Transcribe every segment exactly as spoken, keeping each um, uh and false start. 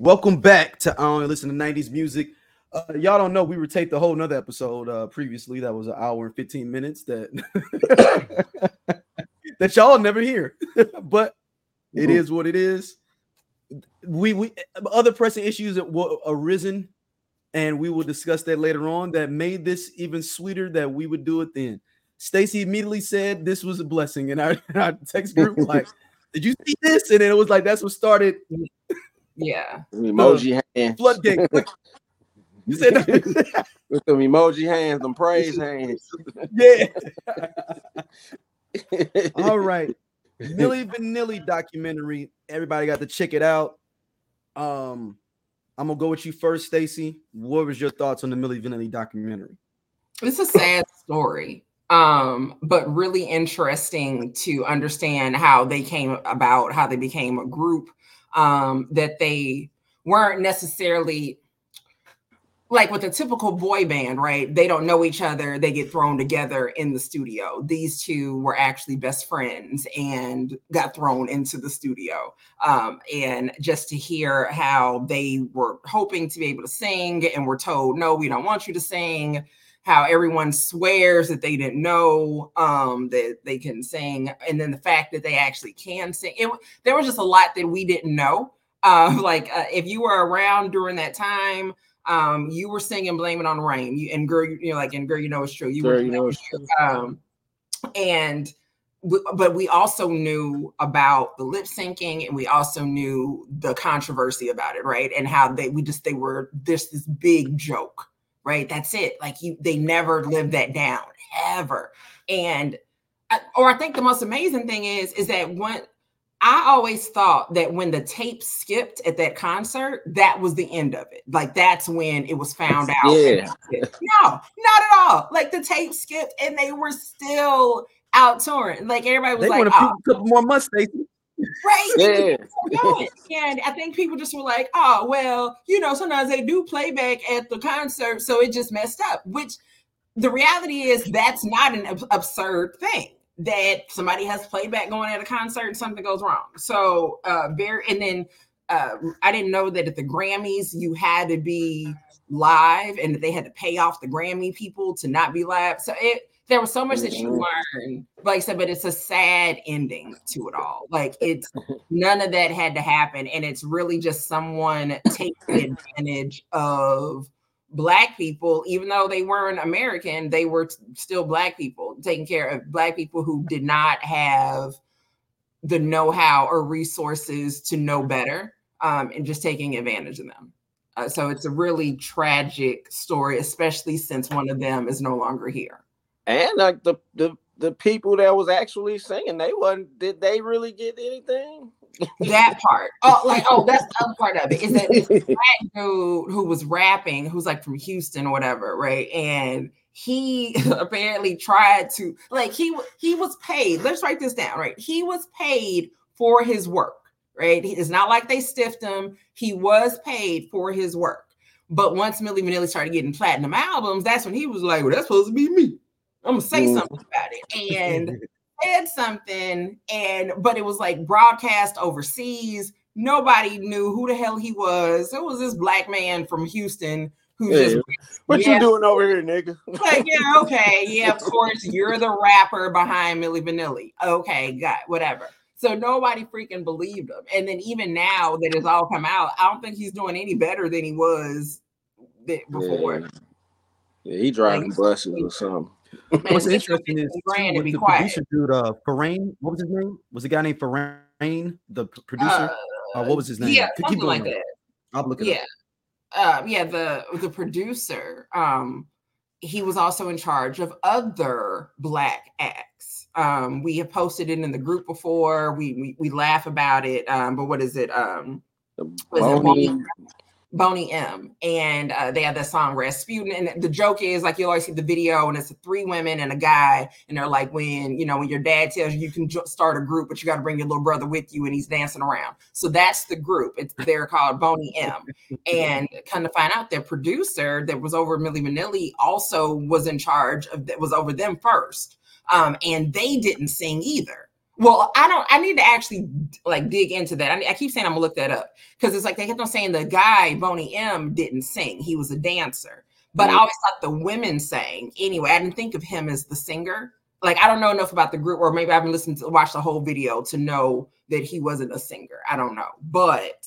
Welcome back to I Only Listen to nineties Music. Uh, y'all don't know, we were taped a whole nother episode uh, previously. That was an hour and fifteen minutes that, that y'all never hear. But it mm-hmm. is what it is. We we other pressing issues that were arisen, and we will discuss that later on, that made this even sweeter that we would do it then. Stacy immediately said this was a blessing in our, in our text group. Like, did you see this? And then it was like, that's what started. Yeah. Emoji hands. Floodgate. You said that? With them emoji hands, them praise hands. Yeah. All right. Milli Vanilli documentary. Everybody got to check it out. Um, I'm gonna go with you first, Stacy. What was your thoughts on the Milli Vanilli documentary? It's a sad story, um, but really interesting to understand how they came about, how they became a group, um, that they weren't necessarily like with a typical boy band, right? They don't know each other. They get thrown together in the studio. These two were actually best friends and got thrown into the studio. Um, and just to hear how they were hoping to be able to sing and were told, no, we don't want you to sing. How everyone swears that they didn't know um, that they can sing. And then the fact that they actually can sing. It, there was just a lot that we didn't know. Uh, like uh, if you were around during that time, Um, you were singing "Blame It on the Rain," you, and girl, you know, like, and girl, you know it's true. You, girl, were, you know it's true. Um, and w- but we also knew about the lip syncing, and we also knew the controversy about it, right? And how they we just they were this this big joke, right? That's it. Like you, they never lived that down ever. And I, or I think the most amazing thing is is that when I always thought that when the tape skipped at that concert, that was the end of it. Like, that's when it was found out. Yeah. No, not at all. Like, the tape skipped and they were still out touring. Like, everybody was they like, oh. A couple more months, Stacey. Right? Yeah. And I think people just were like, oh, well, you know, sometimes they do playback at the concert, so it just messed up. Which the reality is that's not an ab- absurd thing. That somebody has playback going at a concert and something goes wrong. So uh very and then uh I didn't know that at the Grammys you had to be live and that they had to pay off the Grammy people to not be live. So it there was so much that you learned, like I said, but it's a sad ending to it all. Like it's none of that had to happen, and it's really just someone taking advantage of Black people, even though they weren't American, they were t- still Black people, taking care of Black people who did not have the know-how or resources to know better, um, and just taking advantage of them. Uh, so it's a really tragic story, especially since one of them is no longer here. And like the the, the people that was actually singing, they wasn't. Did they really get anything? That part. Oh, like, oh, that's the other part of it. Is that this black dude who was rapping, who's like from Houston or whatever, right? And he apparently tried to, like, he he was paid. Let's write this down, right? He was paid for his work, right? It's not like they stiffed him. He was paid for his work. But once Milli Vanilli started getting platinum albums, that's when he was like, well, that's supposed to be me. I'm going to say something about it. And said something, and but it was like broadcast overseas. Nobody knew who the hell he was. It was this black man from Houston who hey, just what yeah, you doing over here, nigga? Like, yeah, okay, yeah, of course, you're the rapper behind Milli Vanilli. Okay, got whatever. So nobody freaking believed him. And then even now that it's all come out, I don't think he's doing any better than he was before. Yeah, yeah he driving like, buses or something. What's interesting is too, with the producer dude, uh, Farian, what was his name? Was the guy named Farian, the producer? Uh, uh, what was his name? Yeah, something Keep going like that. I'll look it yeah. up. Uh, yeah, the, the producer, um, he was also in charge of other Black acts. Um, we have posted it in the group before. We we, we laugh about it, um, but what is it? Um, Boney M. Boney M, and uh, they have that song Rasputin, and the joke is like you always see the video and it's three women and a guy, and they're like, when you know when your dad tells you you can ju- start a group, but you got to bring your little brother with you and he's dancing around. So that's the group. It's they're called Boney M, and kind of find out their producer that was over Milli Vanilli also was in charge of that was over them first, um, and they didn't sing either. Well, I don't, I need to actually like dig into that. I, I keep saying I'm gonna look that up because it's like they kept on saying the guy, Boney M, didn't sing. He was a dancer. But mm-hmm. I always thought the women sang. Anyway, I didn't think of him as the singer. Like, I don't know enough about the group, or maybe I haven't listened to watch the whole video to know that he wasn't a singer. I don't know. But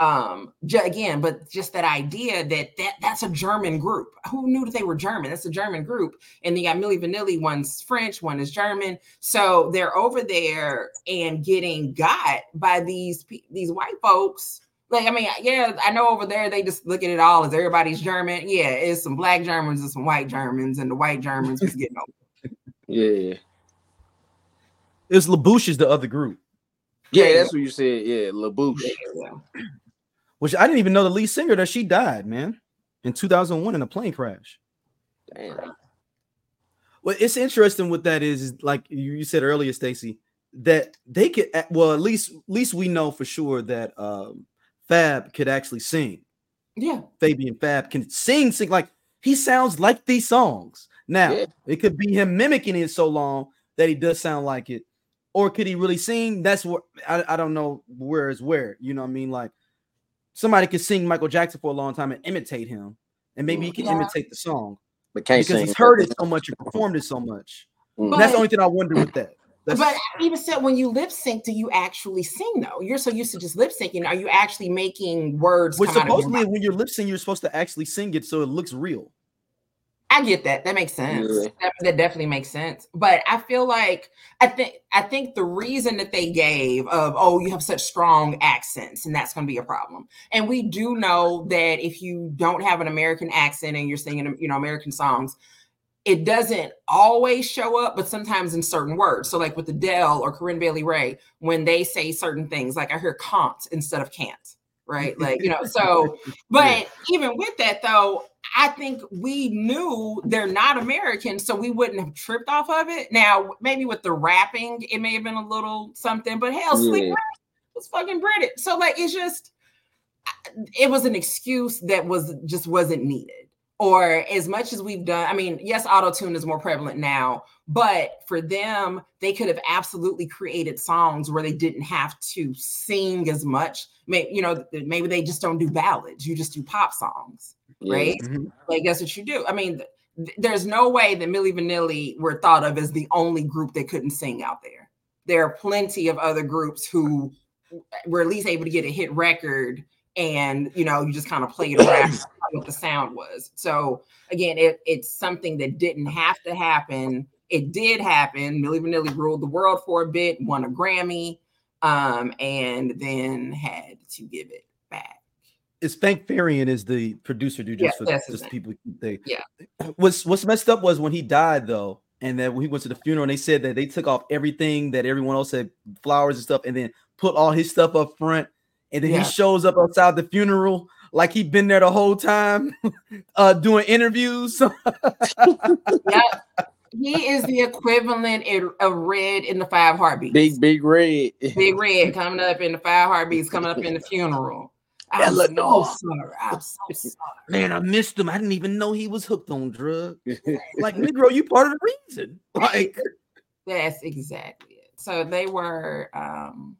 um, j- again, but just that idea that, that that's a German group. Who knew that they were German? That's a German group. And then you got Milli Vanilli. One's French, one is German. So they're over there and getting got by these these white folks. Like, I mean, yeah, I know over there, they just look at it all as everybody's German. Yeah, it's some black Germans and some white Germans, and the white Germans was getting over. Yeah. It's LaBouche is the other group. Yeah, that's what you said. Yeah, LaBouche. Yeah. Which I didn't even know the lead singer that she died, man, in two thousand one in a plane crash. Damn. Well, it's interesting what that is, is like you said earlier, Stacey, that they could, well, at least, at least we know for sure that, um, Fab could actually sing. Yeah. Fabian Fab can sing, sing. Like, he sounds like these songs. Now, yeah. It could be him mimicking it so long that he does sound like it. Or could he really sing? That's what I, I don't know where is where. You know what I mean? Like, somebody could sing Michael Jackson for a long time and imitate him. And maybe he can yeah. imitate the song. But can't because sing. He's heard it so much and performed it so much. Mm. That's the only thing I wonder with that. That's but I even said, when you lip sync, do you actually sing though? You're so used to just lip syncing. Are you actually making words? Which come supposedly, out of when you're lip syncing, you're supposed to actually sing it so it looks real. I get that. That makes sense. Yeah. That, that definitely makes sense. But I feel like I think I think the reason that they gave of oh, you have such strong accents, and that's going to be a problem. And we do know that if you don't have an American accent and you're singing, you know, American songs. It doesn't always show up, but sometimes in certain words. So like with Adele or Corinne Bailey Ray, when they say certain things, like I hear can't instead of can't, right? Like, you know, so, but yeah. Even with that though, I think we knew they're not American, so we wouldn't have tripped off of it. Now, maybe with the rapping, it may have been a little something, but hell, yeah. Slick Rick was fucking British. So like, it's just, it was an excuse that was just wasn't needed. Or as much as we've done, I mean, yes, auto-tune is more prevalent now, but for them, they could have absolutely created songs where they didn't have to sing as much. Maybe, you know, maybe they just don't do ballads. You just do pop songs, right? Mm-hmm. Like, that's what you do. I mean, th- there's no way that Milli Vanilli were thought of as the only group that couldn't sing out there. There are plenty of other groups who were at least able to get a hit record and, you know, you just kind of played around what the sound was. So again, it, it's something that didn't have to happen. It did happen. Milli Vanilli ruled the world for a bit, won a Grammy, um, and then had to give it back. It's Frank Farian is the producer, dude, just yeah, for just people. They, yeah. What's, what's messed up was when he died, though, and that when he went to the funeral, and they said that they took off everything that everyone else had, flowers and stuff, and then put all his stuff up front. And then yeah. he shows up outside the funeral like he'd been there the whole time uh, doing interviews. Yeah. He is the equivalent of Red in the Five Heartbeats. Big, big Red. Big Red coming up in the Five Heartbeats, coming up in the funeral. I'm so sorry. I'm so sorry. Man, I missed him. I didn't even know he was hooked on drugs. Like, Negro, you part of the reason. Like, that's exactly it. So they were... Um,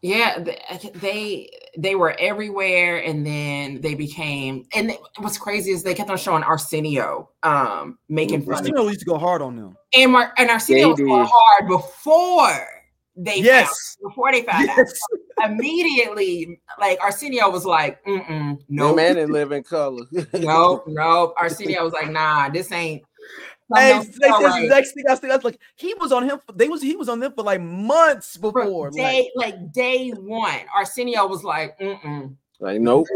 Yeah, they they were everywhere, and then they became. And what's crazy is they kept on showing Arsenio, um, making fun. Arsenio used to go hard on them, and Mar- and Arsenio was going hard before they yes, found, before they found yes. out. So immediately, like Arsenio was like, mm-mm, no, no man, didn't live in color. Nope, nope. Arsenio was like, nah, this ain't. Hey, that's the next thing I said. That's like he was on him. For, they was he was on them for like months before. Day, like, like day one, Arsenio was like, mm-mm. Like nope,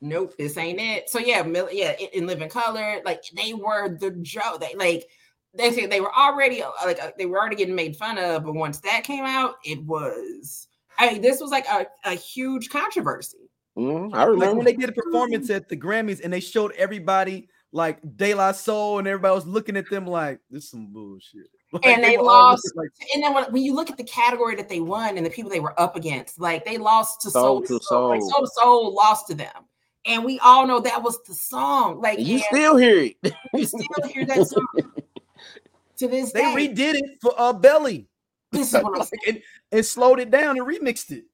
nope, this ain't it. So yeah, yeah, in Living Color, like they were the joke. They like they said they were already like they were already getting made fun of, but once that came out, it was. I mean, this was like a, a huge controversy. Mm, I remember like when they did a performance at the Grammys and they showed everybody. Like De La Soul and everybody was looking at them like this is some bullshit. Like, and they, they lost. Like, and then when, when you look at the category that they won and the people they were up against, like they lost to Soul to Soul. Soul. Like Soul to Soul lost to them. And we all know that was the song. Like you still hear it. You still hear that song to this day. They redid it for uh, Belly. This is what I'm saying. It slowed it down and remixed it.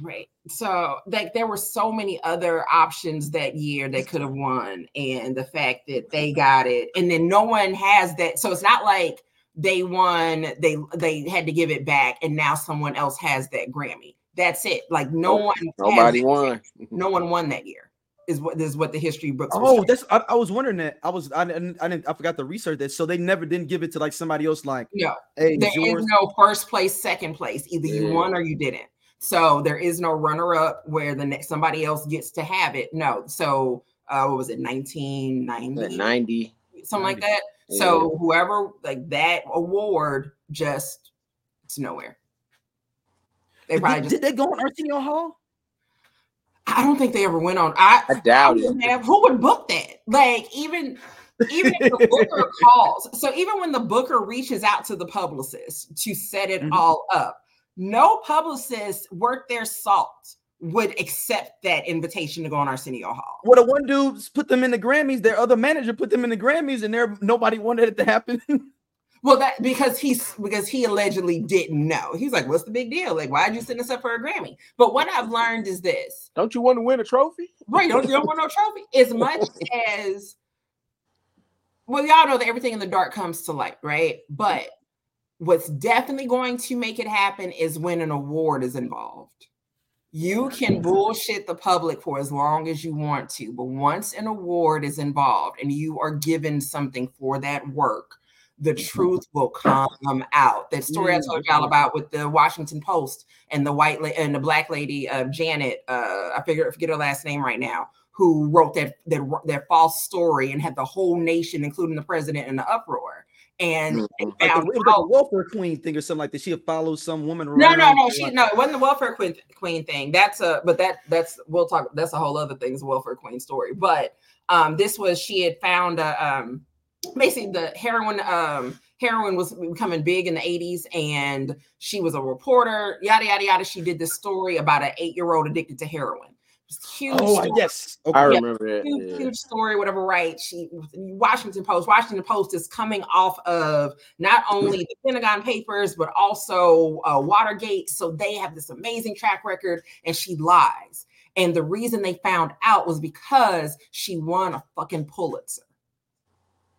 Right. So like there were so many other options that year they could have won. And the fact that they got it, and then no one has that. So it's not like they won, they they had to give it back, and now someone else has that Grammy. That's it. Like no one nobody won. No one won that year. Is what this is what the history books. Oh, that's I, I was wondering that. I was I didn't, I didn't I forgot to research that. So they never didn't give it to like somebody else. Like no, hey, there yours. is no first place, second place. Either yeah. you won or you didn't. So there is no runner up where the next somebody else gets to have it. No. So uh, what was it? nineteen ninety ninety something ninety. Like that. Yeah. So whoever like that award just it's nowhere. They probably did, just, did they go on Arsenio Hall? I don't think they ever went on. I, I doubt I it. Have, who would book that? Like, even, even if the booker calls. So even when the booker reaches out to the publicist to set it mm-hmm. all up, no publicist worth their salt would accept that invitation to go on Arsenio Hall. Well, the one dude put them in the Grammys. Their other manager put them in the Grammys, and there nobody wanted it to happen. Well, that because he's because he allegedly didn't know. He's like, "What's the big deal? Like, why'd you send us up for a Grammy?" But what I've learned is this: don't you want to win a trophy? Right? Don't you don't want no trophy? As much as well, y'all know that everything in the dark comes to light, right? But what's definitely going to make it happen is when an award is involved. You can bullshit the public for as long as you want to, but once an award is involved and you are given something for that work, the truth will come out. That story I told y'all about with the Washington Post and the white la- and the black lady of uh, Janet, uh, I figure I forget her last name right now, who wrote that that that false story and had the whole nation, including the president, in the uproar. And mm-hmm. they found like the, it was out. Like a welfare queen thing or something like that. She had followed some woman. No, no, no. She like no, it wasn't the welfare queen, queen thing. That's a but that that's we'll talk. That's a whole other thing. It's a welfare queen story. But um, this was she had found a. Um, Basically, the heroin um, heroin was becoming big in the eighties, and she was a reporter. Yada yada yada. She did this story about an eight-year-old addicted to heroin. It was huge. Oh, story. yes, okay. I remember yeah, that. Huge, yeah. huge story, whatever. Right? She Washington Post. Washington Post is coming off of not only the Pentagon Papers but also uh, Watergate, so they have this amazing track record, and she lies. And the reason they found out was because she won a fucking Pulitzer.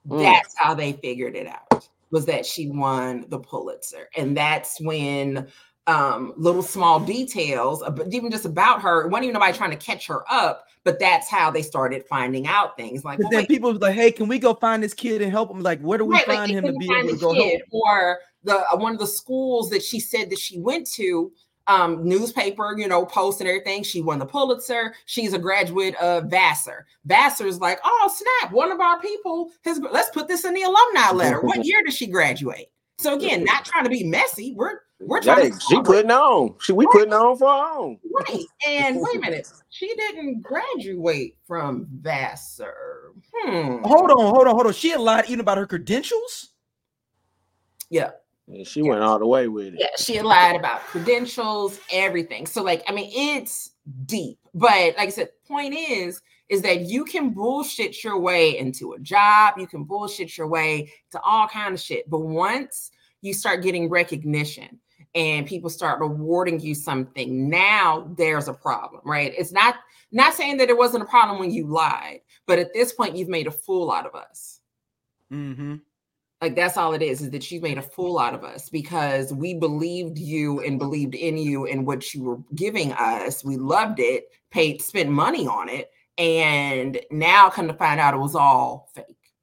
That's how they figured it out, was that she won the Pulitzer. And that's when um, little small details, even just about her, it wasn't even nobody trying to catch her up, but that's how they started finding out things. Like, well, then wait. People were like, hey, can we go find this kid and help him? Like, where do we right, find like him to be able to go help him? Or the, uh, one of the schools that she said that she went to, Um, newspaper, you know, posts and everything. She won the Pulitzer. She's a graduate of Vassar. Vassar's like, oh, snap, one of our people has, let's put this in the alumni letter. What year did she graduate? So again, not trying to be messy. We're, we're trying yeah, to- She putting on. She, we right. putting on for our own. Right. And wait a minute. She didn't graduate from Vassar. Hmm. Hold on, hold on, hold on. She had lied even about her credentials? Yeah. And she went all the way with it. Yeah, she had lied about credentials, everything. So, like, I mean, it's deep. But like I said, point is, is that you can bullshit your way into a job. You can bullshit your way to all kind of shit. But once you start getting recognition and people start rewarding you something, now there's a problem, right? It's not not saying that it wasn't a problem when you lied, but at this point, you've made a fool out of us. Mm-hmm. Like, that's all it is, is that you made a fool out of us because we believed you and believed in you and what you were giving us. We loved it, paid, spent money on it. And now come to find out it was all fake.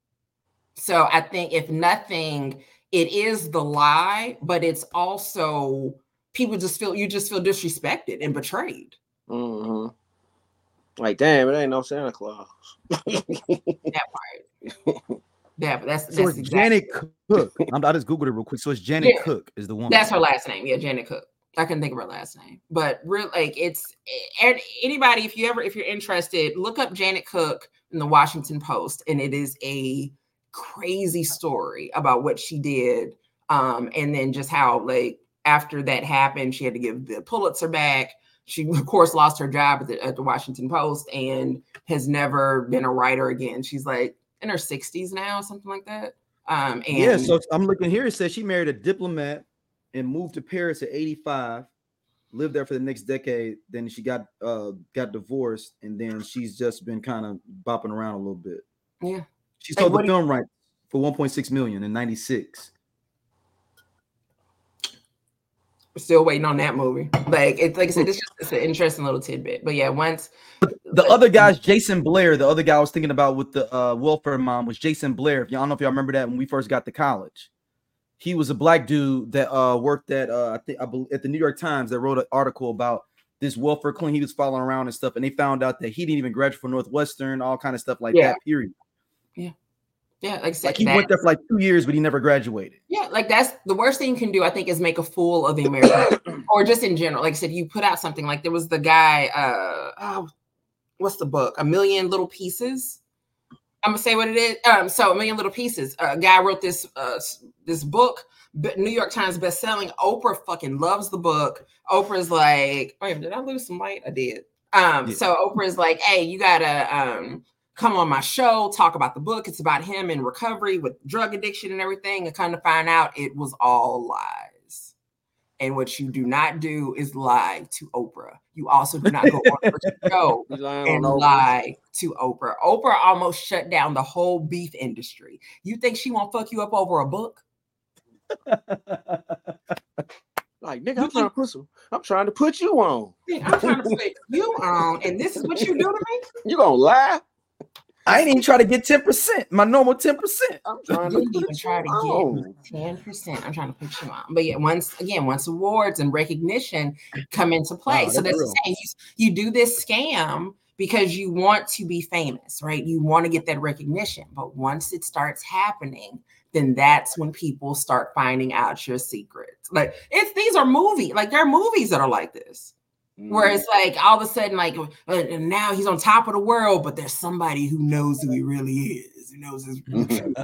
So I think if nothing, it is the lie, but it's also people just feel, you just feel disrespected and betrayed. Mm-hmm. Like, damn, it ain't no Santa Claus. That part. Yeah, but that's, so that's it's exactly. Janet Cooke. I'm, I just Googled it real quick. So it's Janet yeah. Cooke is the woman. That's her last name. Yeah, Janet Cooke. I couldn't think of her last name, but real like it's anybody. If you ever, if you're interested, look up Janet Cooke in the Washington Post, and it is a crazy story about what she did, um, and then just how like after that happened, she had to give the Pulitzer back. She, of course, lost her job at the, at the Washington Post and has never been a writer again. She's like. In her sixties now, something like that. Um, and yeah, so I'm looking here. It says she married a diplomat and moved to Paris at eighty-five, lived there for the next decade. Then she got uh got divorced, and then she's just been kind of bopping around a little bit. Yeah, she sold hey, the film you- rights for one point six million in ninety-six. Still waiting on that movie. Like it's like I said, it's just it's an interesting little tidbit. But yeah, once but the like, other guys, Jayson Blair, the other guy I was thinking about with the uh, welfare mom was Jayson Blair. If y'all I don't know if y'all remember that when we first got to college, he was a black dude that uh, worked at uh, I think I believe at the New York Times that wrote an article about this welfare clinic he was following around and stuff, and they found out that he didn't even graduate from Northwestern, all kind of stuff like yeah. that. Period. Yeah. Yeah, like I said, like he went there for like two years, but he never graduated. Yeah, like that's the worst thing you can do, I think, is make a fool of the American or just in general. Like I said, you put out something like there was the guy, uh, oh, what's the book? A Million Little Pieces. I'm gonna say what it is. Um, so A Million Little Pieces. A uh, guy wrote this uh, this book, New York Times bestselling. Oprah fucking loves the book. Oprah's like, wait, did I lose some light? I did. Um, yeah. So Oprah's like, hey, you gotta. Um, come on my show, talk about the book. It's about him in recovery with drug addiction and everything, and kind of find out it was all lies. And what you do not do is lie to Oprah. You also do not go on her show and lie to Oprah. Oprah almost shut down the whole beef industry. You think she won't fuck you up over a book? Like, nigga, I'm trying, to put some, I'm trying to put you on. I'm trying to put you on, and this is what you do to me? You gonna lie? I ain't even try to get ten percent, my normal ten percent. I'm trying to, even try to on. get ten percent. I'm trying to put you on. But yeah, once again, once awards and recognition come into play. Wow, so that's the thing. You, you do this scam because you want to be famous, right? You want to get that recognition. But once it starts happening, then that's when people start finding out your secrets. Like it's these are movies, like there are movies that are like this. Where it's like all of a sudden, like uh, now he's on top of the world, but there's somebody who knows who he really is, who knows his real truth.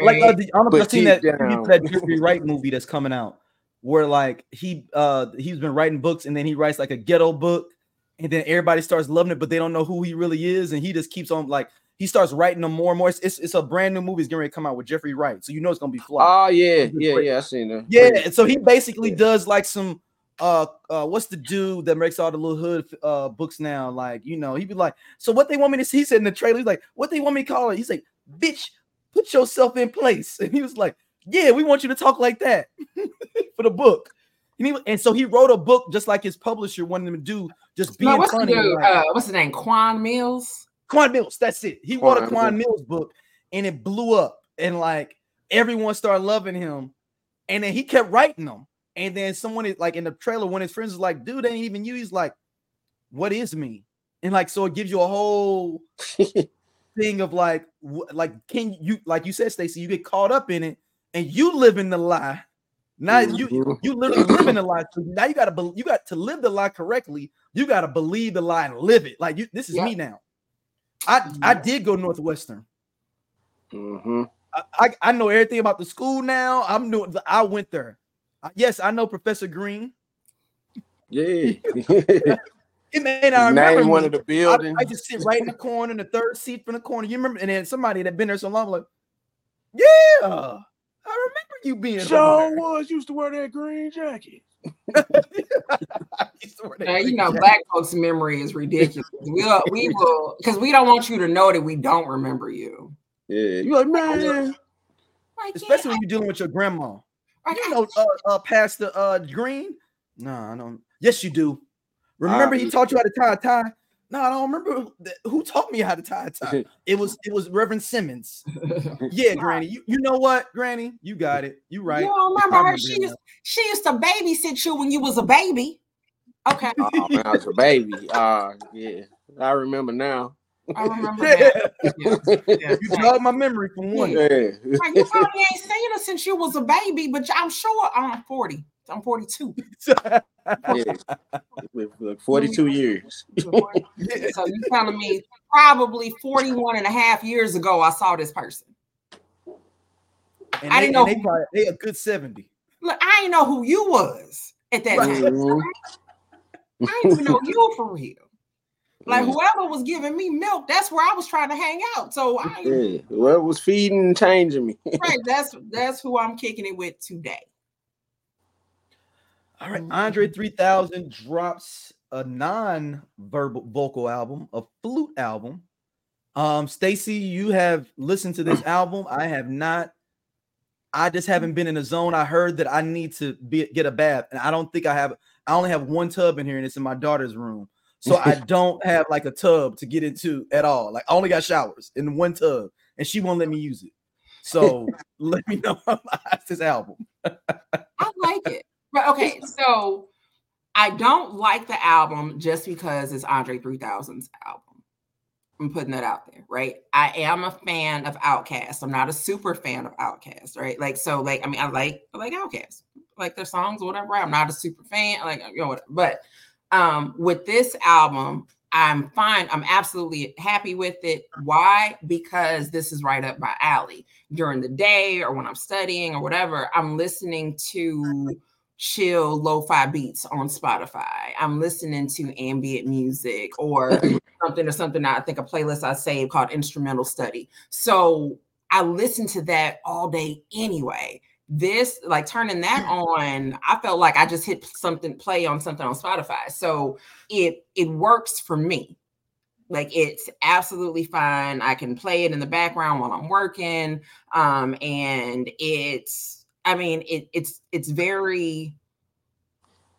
Like uh, the, I don't know if I've seen that, that Jeffrey Wright movie that's coming out, where like he uh he's been writing books and then he writes like a ghetto book, and then everybody starts loving it, but they don't know who he really is, and he just keeps on like he starts writing them more and more. It's it's, it's a brand new movie that's getting ready to come out with Jeffrey Wright, so you know it's gonna be flawed. Oh yeah, yeah, great. yeah, I seen that. Yeah, great. So he basically yeah. does like some. Uh, uh, what's the dude that makes all the little hood uh books now? Like, you know, he'd be like, so what they want me to see? He said in the trailer, he's like, what they want me to call it? He's like, bitch, put yourself in place. And he was like, yeah, we want you to talk like that for the book. And, he, and so he wrote a book just like his publisher wanted him to do, just being no, what's funny. The like, uh, what's the name? Quan Mills? Quan Mills, that's it. He Quan wrote a Quan Mills book and it blew up. And like, everyone started loving him. And then he kept writing them. And then someone is like in the trailer, one of his friends is like, dude, ain't even you. He's like, what is me? And like, so it gives you a whole thing of like, wh- like, can you, like you said, Stacey, you get caught up in it and you live in the lie. Now mm-hmm. you, you literally live in the lie. So now you got to, be- you got to live the lie correctly. You got to believe the lie and live it. Like, you, this is yeah. me now. I, yeah. I did go Northwestern. Mm-hmm. I, I, I know everything about the school now. I'm doing, I went there. Yes, I know Professor Green. Yeah. It may not remember one of the buildings. I, I just sit right in the corner, in the third seat from the corner. You remember? And then somebody that been there so long, like, yeah, I remember you being. Sean was used to wear that green jacket. Now, you know, black folks' memory is ridiculous. We'll, we will, because we don't want you to know that we don't remember you. Yeah, you're like, man. Especially when you're dealing with your grandma. You know, uh, uh, Pastor uh, Green? No, I don't. Yes, you do. Remember, uh, he taught you how to tie a tie. No, I don't remember who, who taught me how to tie a tie. It was it was Reverend Simmons. Yeah, Granny. You, you know what, Granny? You got it. You right. You don't remember, remember her? She used, she used to babysit you when you was a baby. Okay. Oh, man, I was a baby. Uh, yeah, I remember now. I remember that. Yeah. Yeah. Yeah. You jogged my memory from one. Yeah. Like, you probably ain't seen her since you was a baby, but I'm sure I'm forty. I'm forty-two. Yeah. Like forty-two years. So you telling me probably forty-one and a half years ago I saw this person. And I they, didn't know. They, who, probably, they a good seventy. Look, I didn't know who you was at that time. Mm-hmm. I didn't even know you for real. Like whoever was giving me milk, that's where I was trying to hang out. So I yeah, whoever was feeding and changing me. Right. That's that's who I'm kicking it with today. All right, Andre three thousand drops a non-verbal vocal album, a flute album. Um, Stacy, you have listened to this album. I have not. I just haven't been in a zone. I heard that I need to be, get a bath, and I don't think I have. I only have one tub in here, and it's in my daughter's room, so I don't have like a tub to get into at all. Like I only got showers in one tub, and she won't let me use it. So let me know about this album. I like it. But okay, so I don't like the album just because it's Andre three thousand's album. I'm putting that out there, right? I am a fan of Outkast. I'm not a super fan of Outkast, right? Like, so, like, I mean, I like, I like Outkast, I like their songs, or whatever. I'm not a super fan, like, you know, whatever. But um, with this album, I'm fine. I'm absolutely happy with it. Why? Because this is right up my alley. During the day, or when I'm studying, or whatever, I'm listening to chill lo-fi beats on Spotify. I'm listening to ambient music or something or something. I think a playlist I saved called Instrumental Study. So I listen to that all day anyway. This, like turning that on, I felt like I just hit something, play on something on Spotify. So it it works for me. Like it's absolutely fine. I can play it in the background while I'm working. Um, and it's I mean, it, it's it's very,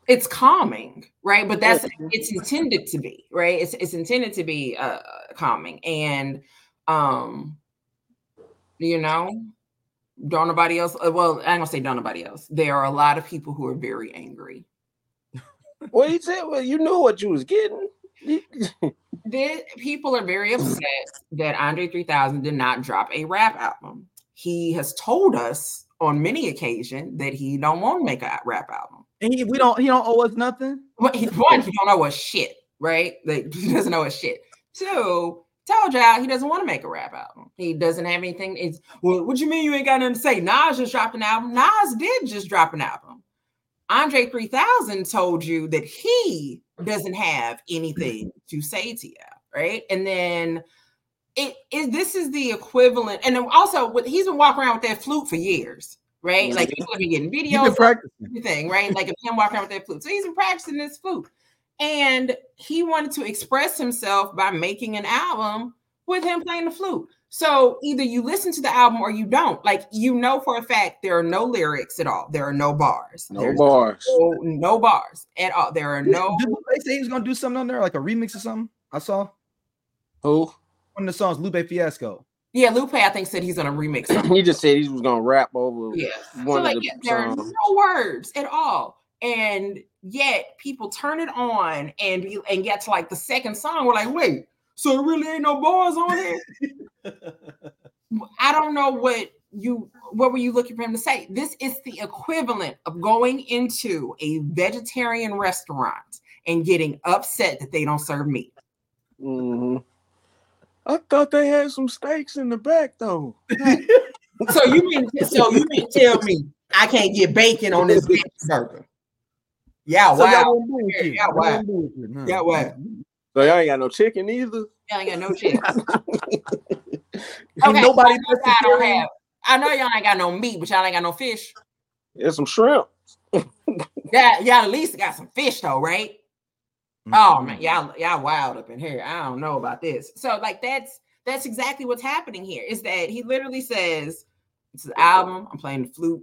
it's calming, right? But that's, it's intended to be, right? It's it's intended to be uh, calming. And, um, you know, don't nobody else, well, I ain't gonna say don't nobody else. There are a lot of people who are very angry. Well, you said, well, you knew what you was getting. Did, people are very upset that Andre three thousand did not drop a rap album. He has told us on many occasions that he don't want to make a rap album. And he, we don't, he don't owe us nothing. Well, he, one, he don't owe us shit, right? Like, he doesn't owe us shit. Two, told y'all he doesn't want to make a rap album. He doesn't have anything. It's, well, what you mean you ain't got nothing to say? Nas just dropped an album. Nas did just drop an album. Andre three thousand told you that he doesn't have anything to say to you, right? And then It is this is the equivalent, and also with, he's been walking around with that flute for years, right? Like people have been getting videos, everything, right? Like him walking around with that flute, so he's been practicing this flute, and he wanted to express himself by making an album with him playing the flute. So either you listen to the album or you don't. Like you know for a fact there are no lyrics at all. There are no bars. No There's bars. No, no bars at all. There are no. Did they say he was gonna do something on there, like a remix or something? I saw. Who? One of the songs, Lupe Fiasco. Yeah, Lupe, I think, said he's gonna remix something. He just said he was gonna rap over. Yeah, one so like of the yeah, there are no words at all, and yet people turn it on and be, and get to like the second song. We're like, wait, so there really ain't no bars on it? I don't know what you what were you looking for him to say. This is the equivalent of going into a vegetarian restaurant and getting upset that they don't serve meat. Mm-hmm. I thought they had some steaks in the back, though. so you mean so you mean tell me I can't get bacon on this burger? Yeah, so wow. Yeah, yeah, wow. No. Yeah, wow. So y'all ain't got no chicken either. Y'all ain't got no chicken. Okay, nobody so I, know don't have, I know y'all ain't got no meat, but y'all ain't got no fish. There's some shrimp. Yeah, y'all at least got some fish, though, right? Oh man, y'all, y'all wild up in here. I don't know about this. So, like, that's that's exactly what's happening here. Is that he literally says, "It's an album. I'm playing the flute.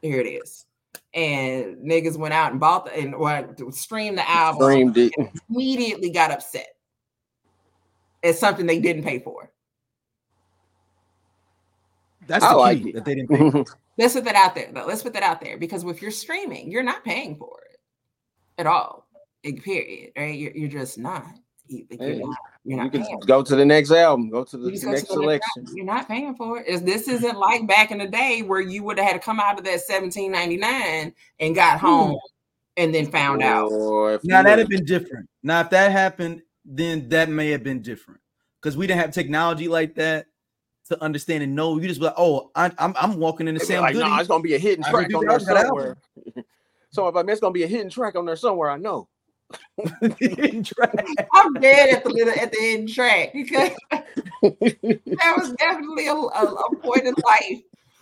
Here it is." And niggas went out and bought the, and well, streamed the album. Streamed it. Immediately got upset at something they didn't pay for. That's I the like key it. That they didn't pay for. Let's put that out there. Let's put that out there because if you're streaming, you're not paying for it at all. Period, right? You're, you're just not. You're hey, not, you're not you can paying go to the next album, go to the next to selection. You're not paying for it. Is this isn't like back in the day where you would have had to come out of that seventeen ninety-nine and got home and then found or out. Now that'd have been different. Now if that happened, then that may have been different because we didn't have technology like that to understand and know. You just be like, oh, I, I'm I'm walking in the same. Like, nah, it's gonna be a hidden track on there somewhere. So if I mean, it's gonna be a hidden track on there somewhere, I know. I'm dead at the little, at the end track because that was definitely a, a, a point in life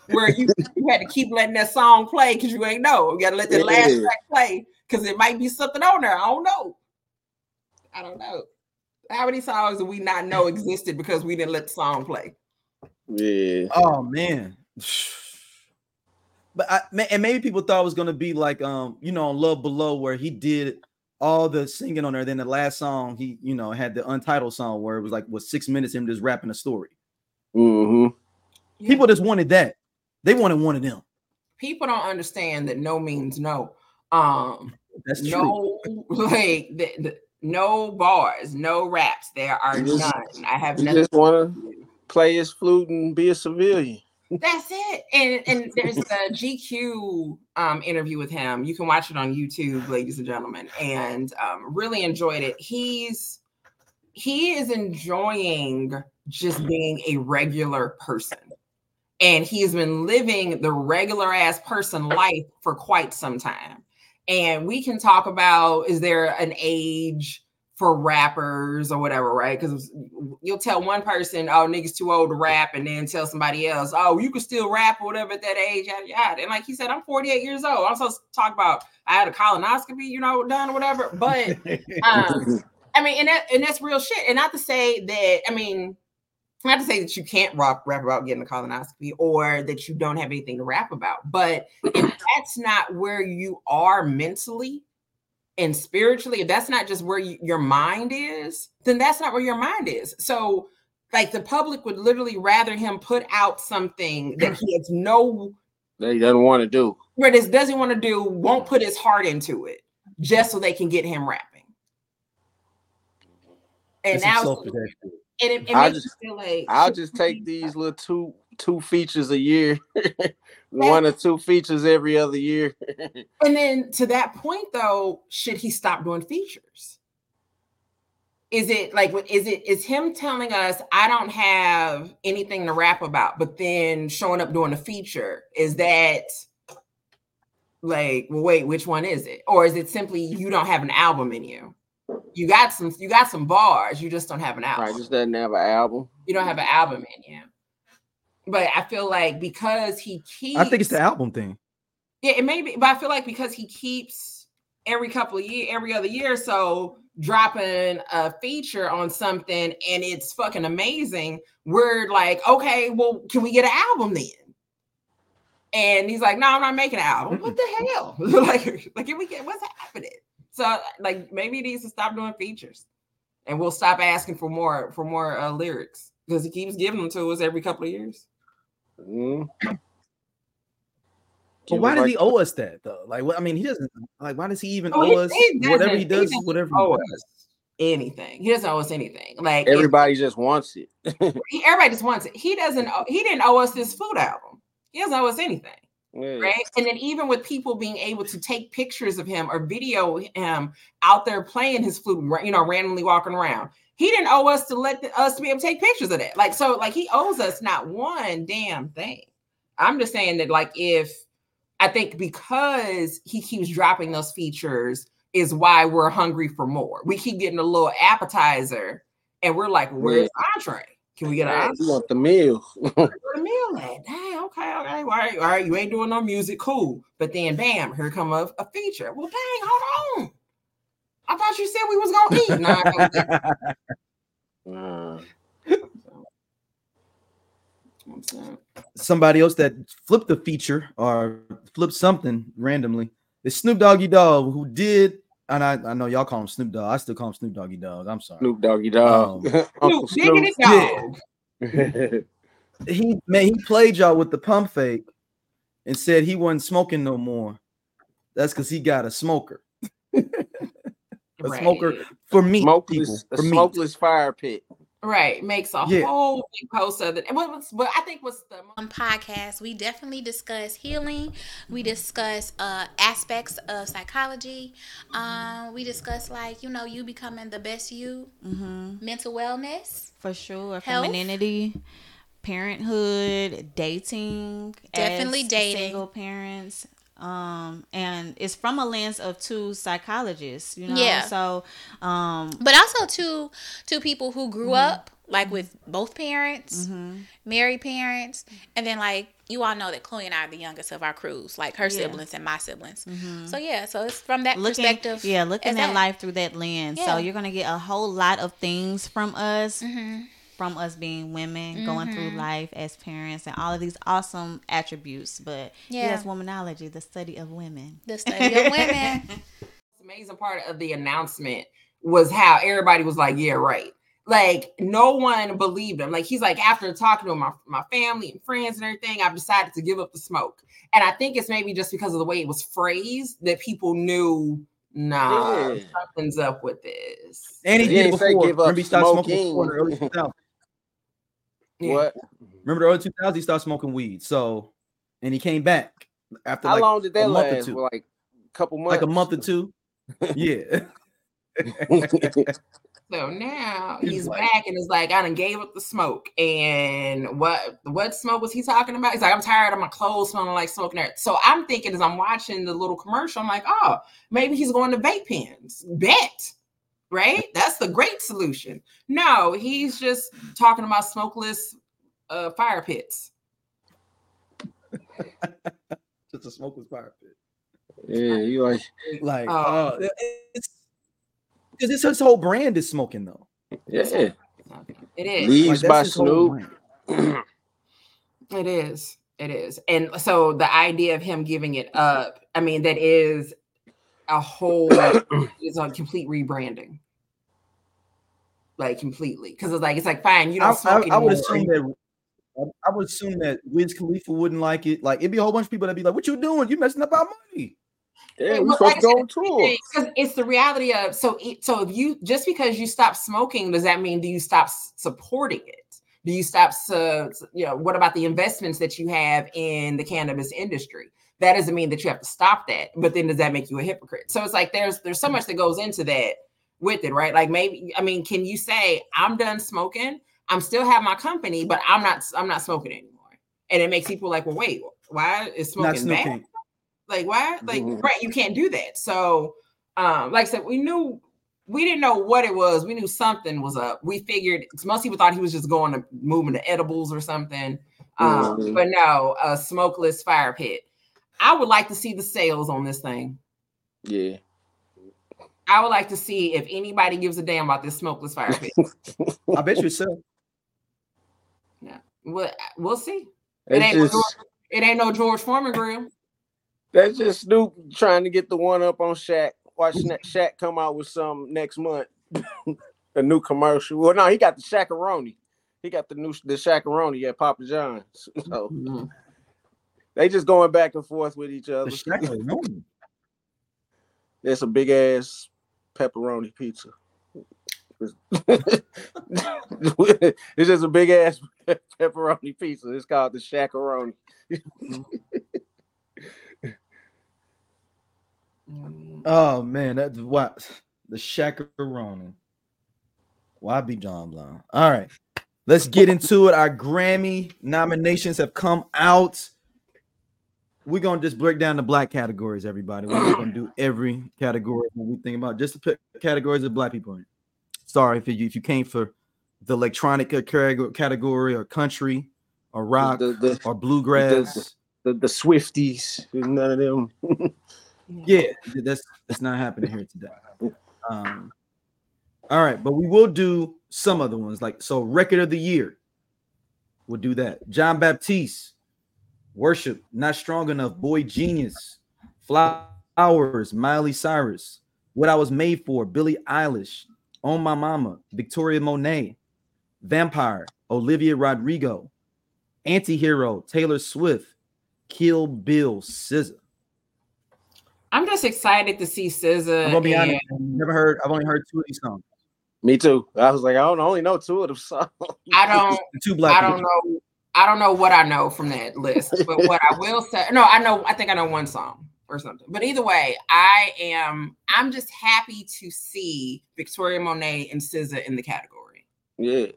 where you, you had to keep letting that song play because you ain't know. You got to let that yeah. last track play because it might be something on there. I don't know. I don't know. How many songs do we not know existed because we didn't let the song play? Yeah. Oh, man. But I, and maybe people thought it was going to be like, um, you know, on Love Below where he did all the singing on there. Then the last song, he, you know, had the untitled song where it was like, was six minutes him just rapping a story. Mm-hmm. Yeah. People just wanted that. They wanted one of them. People don't understand that no means no. Um, That's true. No, like, the, the, no bars, no raps. There are just, none. I have nothing. Just want to play his flute and be a civilian. That's it. And and there's a G Q um, interview with him. You can watch it on YouTube, ladies and gentlemen, and um, really enjoyed it. He's he is enjoying just being a regular person. And he has been living the regular ass person life for quite some time. And we can talk about, is there an age for rappers or whatever, right? Because you'll tell one person, oh, niggas too old to rap, and then tell somebody else, oh, you can still rap or whatever at that age, yada, yada. And like he said, I'm forty-eight years old. I'm supposed to talk about, I had a colonoscopy, you know, done or whatever. But, um, I mean, and that, and that's real shit. And not to say that, I mean, not to say that you can't rap, rap about getting a colonoscopy or that you don't have anything to rap about. But if that's not where you are mentally and spiritually, if that's not just where you, your mind is, then that's not where your mind is. So like the public would literally rather him put out something that he has no... that he doesn't want to do. Where this doesn't want to do, won't put his heart into it just so they can get him rapping. And now... And it, it makes just, you feel like I'll just take these little two two features a year, one or two features every other year. And then to that point, though, should he stop doing features? Is it like is it is him telling us I don't have anything to rap about, but then showing up doing a feature? Is that like, well, wait, which one is it? Or is it simply you don't have an album in you? You got some, you got some bars. You just don't have an album. Right, just doesn't have an album. You don't have an album in, yeah. But I feel like because he keeps, I think it's the album thing. Yeah, it may be, but I feel like because he keeps every couple of years, every other year, or so dropping a feature on something and it's fucking amazing. We're like, okay, well, can we get an album then? And he's like, no, I'm not making an album. What the hell? like, like, can we get what's happening? So, like, maybe he needs to stop doing features, and we'll stop asking for more for more uh, lyrics because he keeps giving them to us every couple of years. Mm. But why does he owe us that though? Like, what, I mean, he doesn't. Like, why does he even oh, owe he, us he whatever he does? He whatever owe he does. Us anything. He doesn't owe us anything. Like everybody just wants it. Everybody just wants it. He doesn't. Owe, he didn't owe us this flute album. He doesn't owe us anything. Right, and then even with people being able to take pictures of him or video him out there playing his flute, you know, randomly walking around, he didn't owe us to let the, us to be able to take pictures of that. Like, so, like he owes us not one damn thing. I'm just saying that, like, if I think because he keeps dropping those features is why we're hungry for more. We keep getting a little appetizer, and we're like, "Where's Andre? Can we get an entree? We want the meal." The meal at? Dang, okay, okay. All right, all right, you ain't doing no music, cool. But then, bam, here come a, a feature. Well, dang, hold on. I thought you said we was going to eat. No, I don't think. Somebody else that flipped the feature or flipped something randomly is Snoop Doggy Dogg, who did... And I, I know y'all call him Snoop Dogg. I still call him Snoop Doggy Dogg. I'm sorry. Snoop Doggy Dogg. Um, Snoop, Snoop. Dogg. Yeah. he man, he played y'all with the pump fake and said he wasn't smoking no more. That's because he got a smoker. a right. smoker for meat. Smokeless, people, for a meat. Smokeless fire pit. Right, makes a yeah. whole big post of it. And what was, but I think what's the on podcast, we definitely discuss healing. We discuss uh, aspects of psychology. Um, we discuss like you know you becoming the best you, mm-hmm. mental wellness for sure, health. Femininity, parenthood, dating, definitely dating, single parents. Um and it's from a lens of two psychologists, you know. Yeah. So, um, but also two two people who grew mm-hmm. up like with both parents, mm-hmm. married parents, and then like you all know that Chloe and I are the youngest of our crews, like her yeah. siblings and my siblings. Mm-hmm. So, yeah, so it's from that looking, perspective. Yeah, looking at life through that lens. Yeah. So, you're going to get a whole lot of things from us, mm-hmm. from us being women, mm-hmm. going through life as parents, and all of these awesome attributes. But, yeah. yes, womanology, the study of women. The study of women. The amazing part of the announcement was how everybody was like, yeah, right. Like, no one believed him. Like, he's like, after talking to my, my family and friends and everything, I've decided to give up the smoke. And I think it's maybe just because of the way it was phrased that people knew, nah, yeah. something's up with this. And he, he did before. Give up Remember, he started smoking, smoking before the early two thousands. Yeah. What? Remember the early two thousands, he started smoking weed. So, and he came back after How like long did that a month last? Or two. Well, like a couple months. Like a month or two. Yeah. So now he's, he's like, back and it's like, I done gave up the smoke. And what what smoke was he talking about? He's like, I'm tired of my clothes smelling like smoking earth. So I'm thinking as I'm watching the little commercial, I'm like, oh, maybe he's going to vape pens. Bet. Right? That's the great solution. No, he's just talking about smokeless uh, fire pits. Just a smokeless fire pit. Yeah, you like, like uh, uh, it's because it's his whole brand is smoking though. Yeah, it is. Leaves like, by Snoop. it is. It is. And so the idea of him giving it up, I mean, that is a whole. It's a complete rebranding. Like completely, because it's like it's like fine. You don't I, smoke I, I would assume that. I would assume that Wiz Khalifa wouldn't like it. Like it'd be a whole bunch of people that'd be like, "What you doing? You messing up our money." Yeah, we supposed to go on tour. It's the reality of so. It, so if you just because you stop smoking, does that mean do you stop supporting it? Do you stop? Su- you know, what about the investments that you have in the cannabis industry? That doesn't mean that you have to stop that. But then does that make you a hypocrite? So it's like there's there's so much that goes into that with it, right? Like maybe I mean, can you say I'm done smoking? I'm still have my company, but I'm not I'm not smoking anymore. And it makes people like, well, wait, why is smoking bad? Like why? Like mm-hmm. right, you can't do that. So, um, like I said, we knew we didn't know what it was. We knew something was up. We figured most people thought he was just going to moving to edibles or something. Um, mm-hmm. But no, a smokeless fire pit. I would like to see the sales on this thing. Yeah, I would like to see if anybody gives a damn about this smokeless fire pit. I bet you so. Yeah, we'll, we'll see. It ain't, just, no George, it ain't no George Foreman grill. That's just Snoop trying to get the one up on Shaq. Watch Shaq come out with some next month. A new commercial. Well, no, he got the Shakaroni. He got the new the Shakaroni at Papa John's. So mm-hmm. they just going back and forth with each other. The Shakaroni. That's a big ass pepperoni pizza. It's just a big ass pepperoni pizza. It's called the Shakaroni. Oh man, that's what the Shakaroni. Why be John Brown? All right, let's get into it. Our Grammy nominations have come out. We're gonna just break down the black categories, everybody. We're gonna do every category when we think about just the categories of black people in. Sorry if you if you came for the electronic category or country or rock the, the, or bluegrass, the, the, the Swifties, none of them. Yeah, that's that's not happening here today. Um, all right, but we will do some other ones like so. Record of the year, we'll do that. John Baptiste, Worship, Not Strong Enough, Boy Genius, Flowers, Miley Cyrus, What I Was Made For, Billie Eilish. On My Mama, Victoria Monet, Vampire, Olivia Rodrigo, Antihero, Taylor Swift, Kill Bill, S Z A. I'm just excited to see S Z A. I'm gonna be honest, I've never heard. I've only heard two of these songs. Me too. I was like, I don't I only know two of them songs. I don't. Two black. I don't people. know. I don't know what I know from that list, but what I will say, no, I know. I think I know one song. Or something, but either way, I am. I'm just happy to see Victoria Monet and S Z A in the category. Yeah,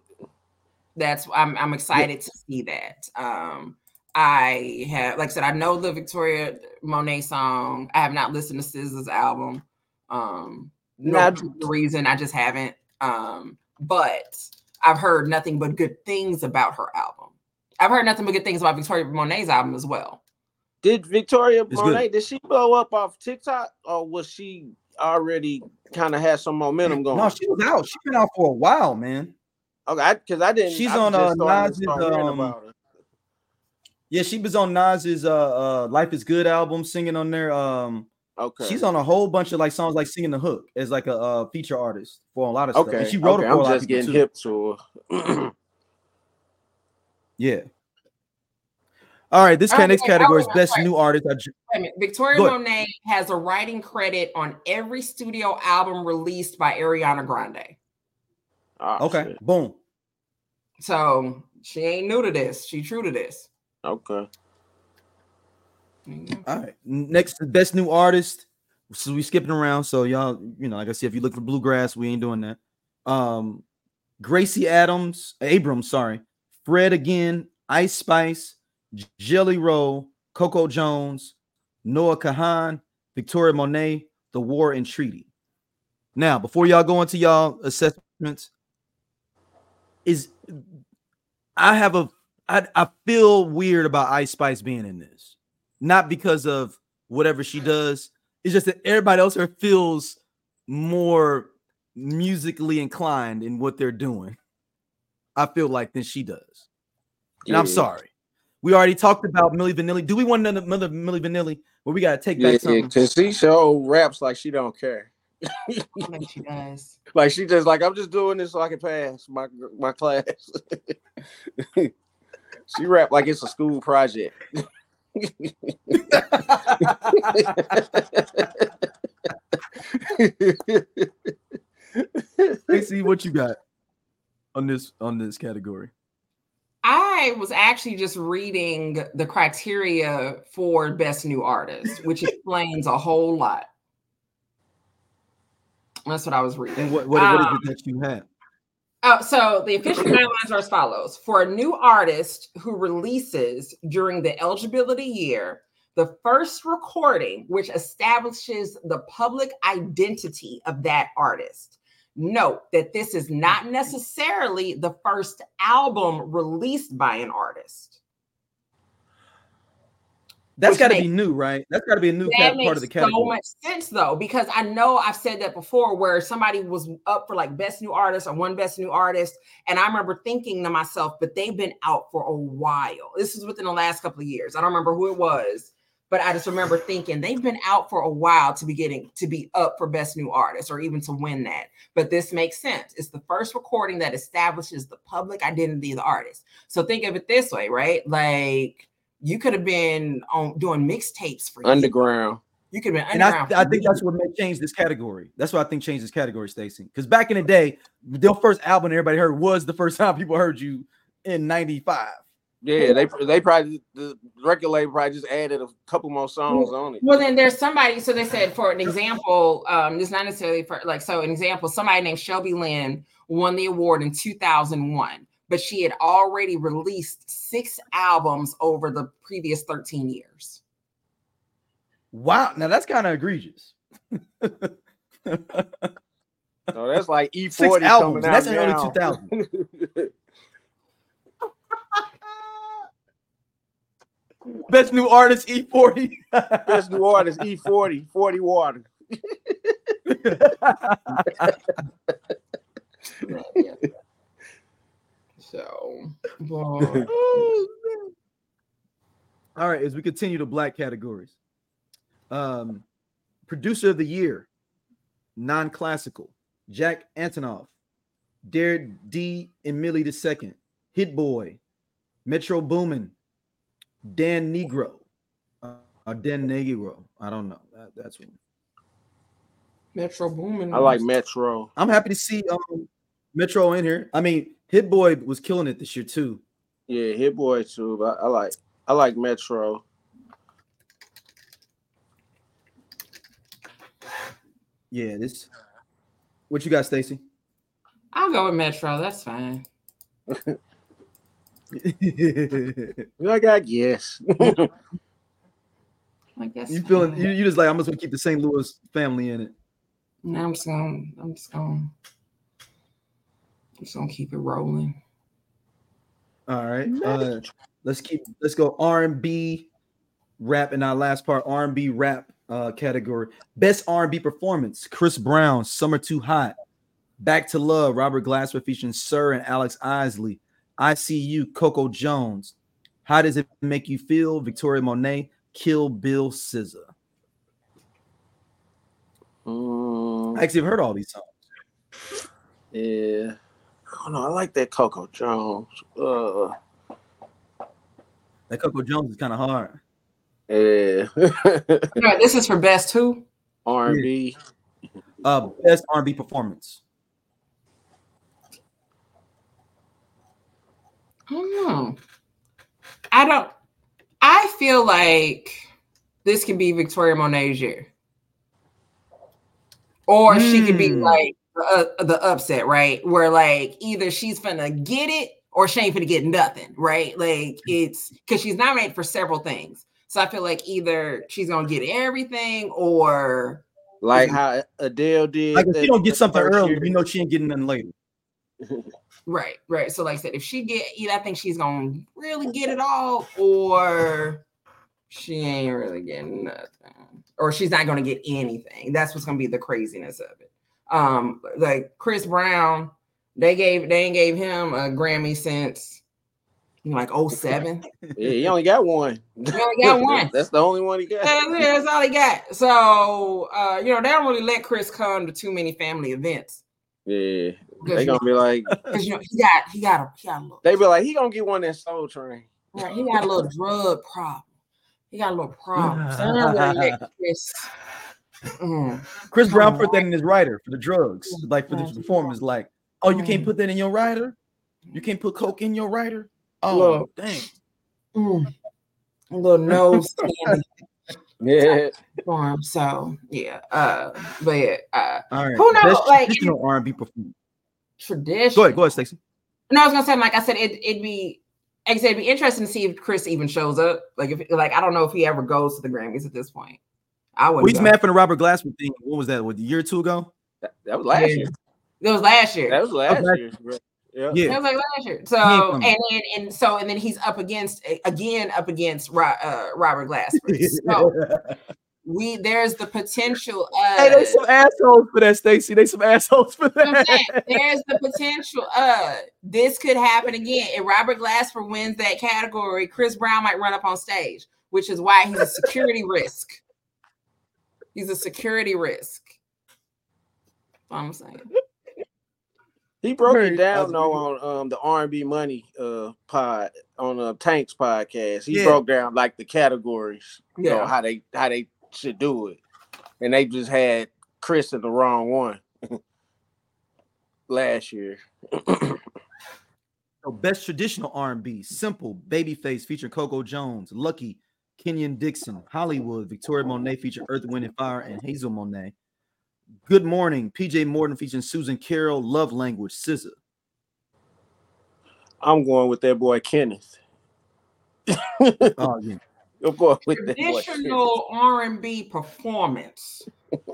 that's. I'm. I'm excited yeah. to see that. Um, I have, like I said, I know the Victoria Monet song. I have not listened to S Z A's album. Um, no reason. I just haven't. Um, but I've heard nothing but good things about her album. I've heard nothing but good things about Victoria Monet's album as well. Did Victoria it's Monet good. Did she blow up off TikTok, or was she already kind of had some momentum going? No, she was out. She's been out for a while, man. Okay, because I, I didn't. She's I on uh, Nas's. Um, yeah, she was on Nas's uh, uh, "Life Is Good" album, singing on there. Um, okay, she's on a whole bunch of like songs, like singing the hook as like a uh, feature artist for a lot of okay. stuff. And she wrote okay, it for I'm a lot just of getting too. hip to her. Yeah. All right, this okay, next category is best sorry. new artist. Wait, Victoria Monet has a writing credit on every studio album released by Ariana Grande. Oh, okay, shit. Boom. So she ain't new to this. She true to this. Okay. Mm-hmm. All right. Next, best new artist. So we skipping around. So y'all, you know, like I said, if you look for bluegrass, we ain't doing that. Um, Gracie Adams, Abrams, sorry, Fred again, Ice Spice, Jelly Roll, Coco Jones, Noah Kahan, Victoria Monet, The War and Treaty. Now, before y'all go into y'all assessments, is I have a I, I feel weird about Ice Spice being in this, not because of whatever she does. It's just that everybody else here feels more musically inclined in what they're doing, I feel like, than she does. And yeah. I'm sorry. We already talked about Milli Vanilli. Do we want another Milli Vanilli? Well, we got to take yeah, back something. Because yeah, she so raps like she don't care. Like she does. Like she just like, I'm just doing this so I can pass my, my class. She rap like it's a school project. Casey, what you got on this on this category? I was actually just reading the criteria for Best New Artist, which explains a whole lot. That's what I was reading. And what, what, um, what is it that you have? Oh, so the official guidelines are as follows. For a new artist who releases during the eligibility year, the first recording which establishes the public identity of that artist. Note that this is not necessarily the first album released by an artist. That's got to be new, right? That's got to be a new cat- part of the category. That makes so much sense, though, because I know I've said that before where somebody was up for like Best New Artist or one Best New Artist, and I remember thinking to myself, but they've been out for a while. This is within the last couple of years. I don't remember who it was, but I just remember thinking they've been out for a while to be getting to be up for Best New Artist or even to win that. But this makes sense. It's the first recording that establishes the public identity of the artist. So think of it this way, right? Like you could have been on doing mixtapes for underground. You, you could have been underground. And I, I think that's what may change this category. That's what I think changed this category, Stacey. Because back in the day, their first album everybody heard was the first time people heard you in ninety-five. Yeah, they they probably the record label probably just added a couple more songs on it. Well, then there's somebody. So they said, for an example, um, it's not necessarily for like so. An example, somebody named Shelby Lynn won the award in two thousand one, but she had already released six albums over the previous thirteen years. Wow, now that's kind of egregious. No, that's like E forty. Six albums. That's in early two thousand. Best new artist E forty. Best new artist E forty. forty water. So, all right. As we continue to black categories, um, producer of the year, non-classical, Jack Antonoff, Derek D. and Millie the Second, Hit Boy, Metro Boomin. Dan Negro, uh, or Dan Negro. I don't know. That, that's one. Metro Boomin. I like Metro. I'm happy to see um, Metro in here. I mean, Hit Boy was killing it this year too. Yeah, Hit Boy too. But I, I like, I like Metro. Yeah, this. What you got, Stacey? I'll go with Metro. That's fine. I got yes. I guess you feeling you, you just like I'm just gonna keep the Saint Louis family in it. No, I'm just gonna I'm just gonna I'm just gonna keep it rolling. All right. Uh, Let's keep. Let's go R and B, rap in our last part. R and B rap uh, category. Best R and B performance: Chris Brown, "Summer Too Hot," "Back to Love," Robert Glasper featuring Sir and Alex Isley. "I See You," Coco Jones. "How Does It Make You Feel," Victoria Monet. "Kill Bill," S Z A. Um, I actually have heard all these songs. Yeah. I don't know. I like that Coco Jones. Uh, that Coco Jones is kind of hard. Yeah. Right, this is for best who? R and B. Yeah. Uh, best R and B performance. I don't know. I don't. I feel like this could be Victoria Monet's year, or mm. she could be like the, uh, the upset, right? Where like either she's finna get it or she ain't finna get nothing, right? Like it's because she's nominated for several things, so I feel like either she's gonna get everything or like how Adele did. Like if the, you don't get something early, you know she ain't getting nothing later. Right, right. So, like I said, if she get it, I think she's gonna really get it all, or she ain't really getting nothing, or she's not gonna get anything. That's what's gonna be the craziness of it. Um, like Chris Brown, they gave they ain't gave him a Grammy since you know, like oh seven. Yeah, he only got one. He only got one. That's the only one he got. That's, that's all he got. So, uh, you know, they don't really let Chris come to too many family events. Yeah, they gonna be like, because you know he got he got a, he got a little, they be like he gonna get one that Soul Train. Right, he got a little drug problem. He got a little problem. So I don't really let Chris. Mm, Chris Brown put that in his rider for the drugs, like for the performance. Like, oh, you can't put that in your rider. You can't put coke in your rider. Oh, little, dang. Mm, a little nose candy. Yeah. Form, so yeah, uh, but yeah, uh, all right. Who knows? That's like traditional R and B performance. Tradition. Go ahead, go ahead, Stacey. No, I was gonna say, like I said, it, it'd be, like I said, it'd be interesting to see if Chris even shows up. Like, if like I don't know if he ever goes to the Grammys at this point. I would. We's mad for the Robert Glasper thing. What was that? What, a year or two ago? That, that was last yeah. year. That was last year. That was last okay. year. Bro. Yeah. yeah, that was like last year. So and then and so and then he's up against again up against uh, Robert Glasper. So we there's the potential. Of, hey, there's some assholes for that, Stacey. There's some assholes for that. Saying, there's the potential. Uh, this could happen again. If Robert Glasper wins that category, Chris Brown might run up on stage, which is why he's a security risk. He's a security risk. That's all I'm saying. He broke it down though on um, the R and B Money uh, pod on uh, Tank's podcast. He yeah. broke down like the categories, you yeah. know, how they how they should do it, and they just had Chris in the wrong one last year. So best traditional R and B: Simple, Babyface featuring Coco Jones, Lucky, Kenyon Dixon, Hollywood, Victoria Monet featuring Earth, Wind and Fire, and Hazel Monet. Good Morning, P J Morton featuring Susan Carroll, Love Language, S Z A. I'm going with that boy Kenneth. Oh, yeah. You're going with traditional that boy, R and B performance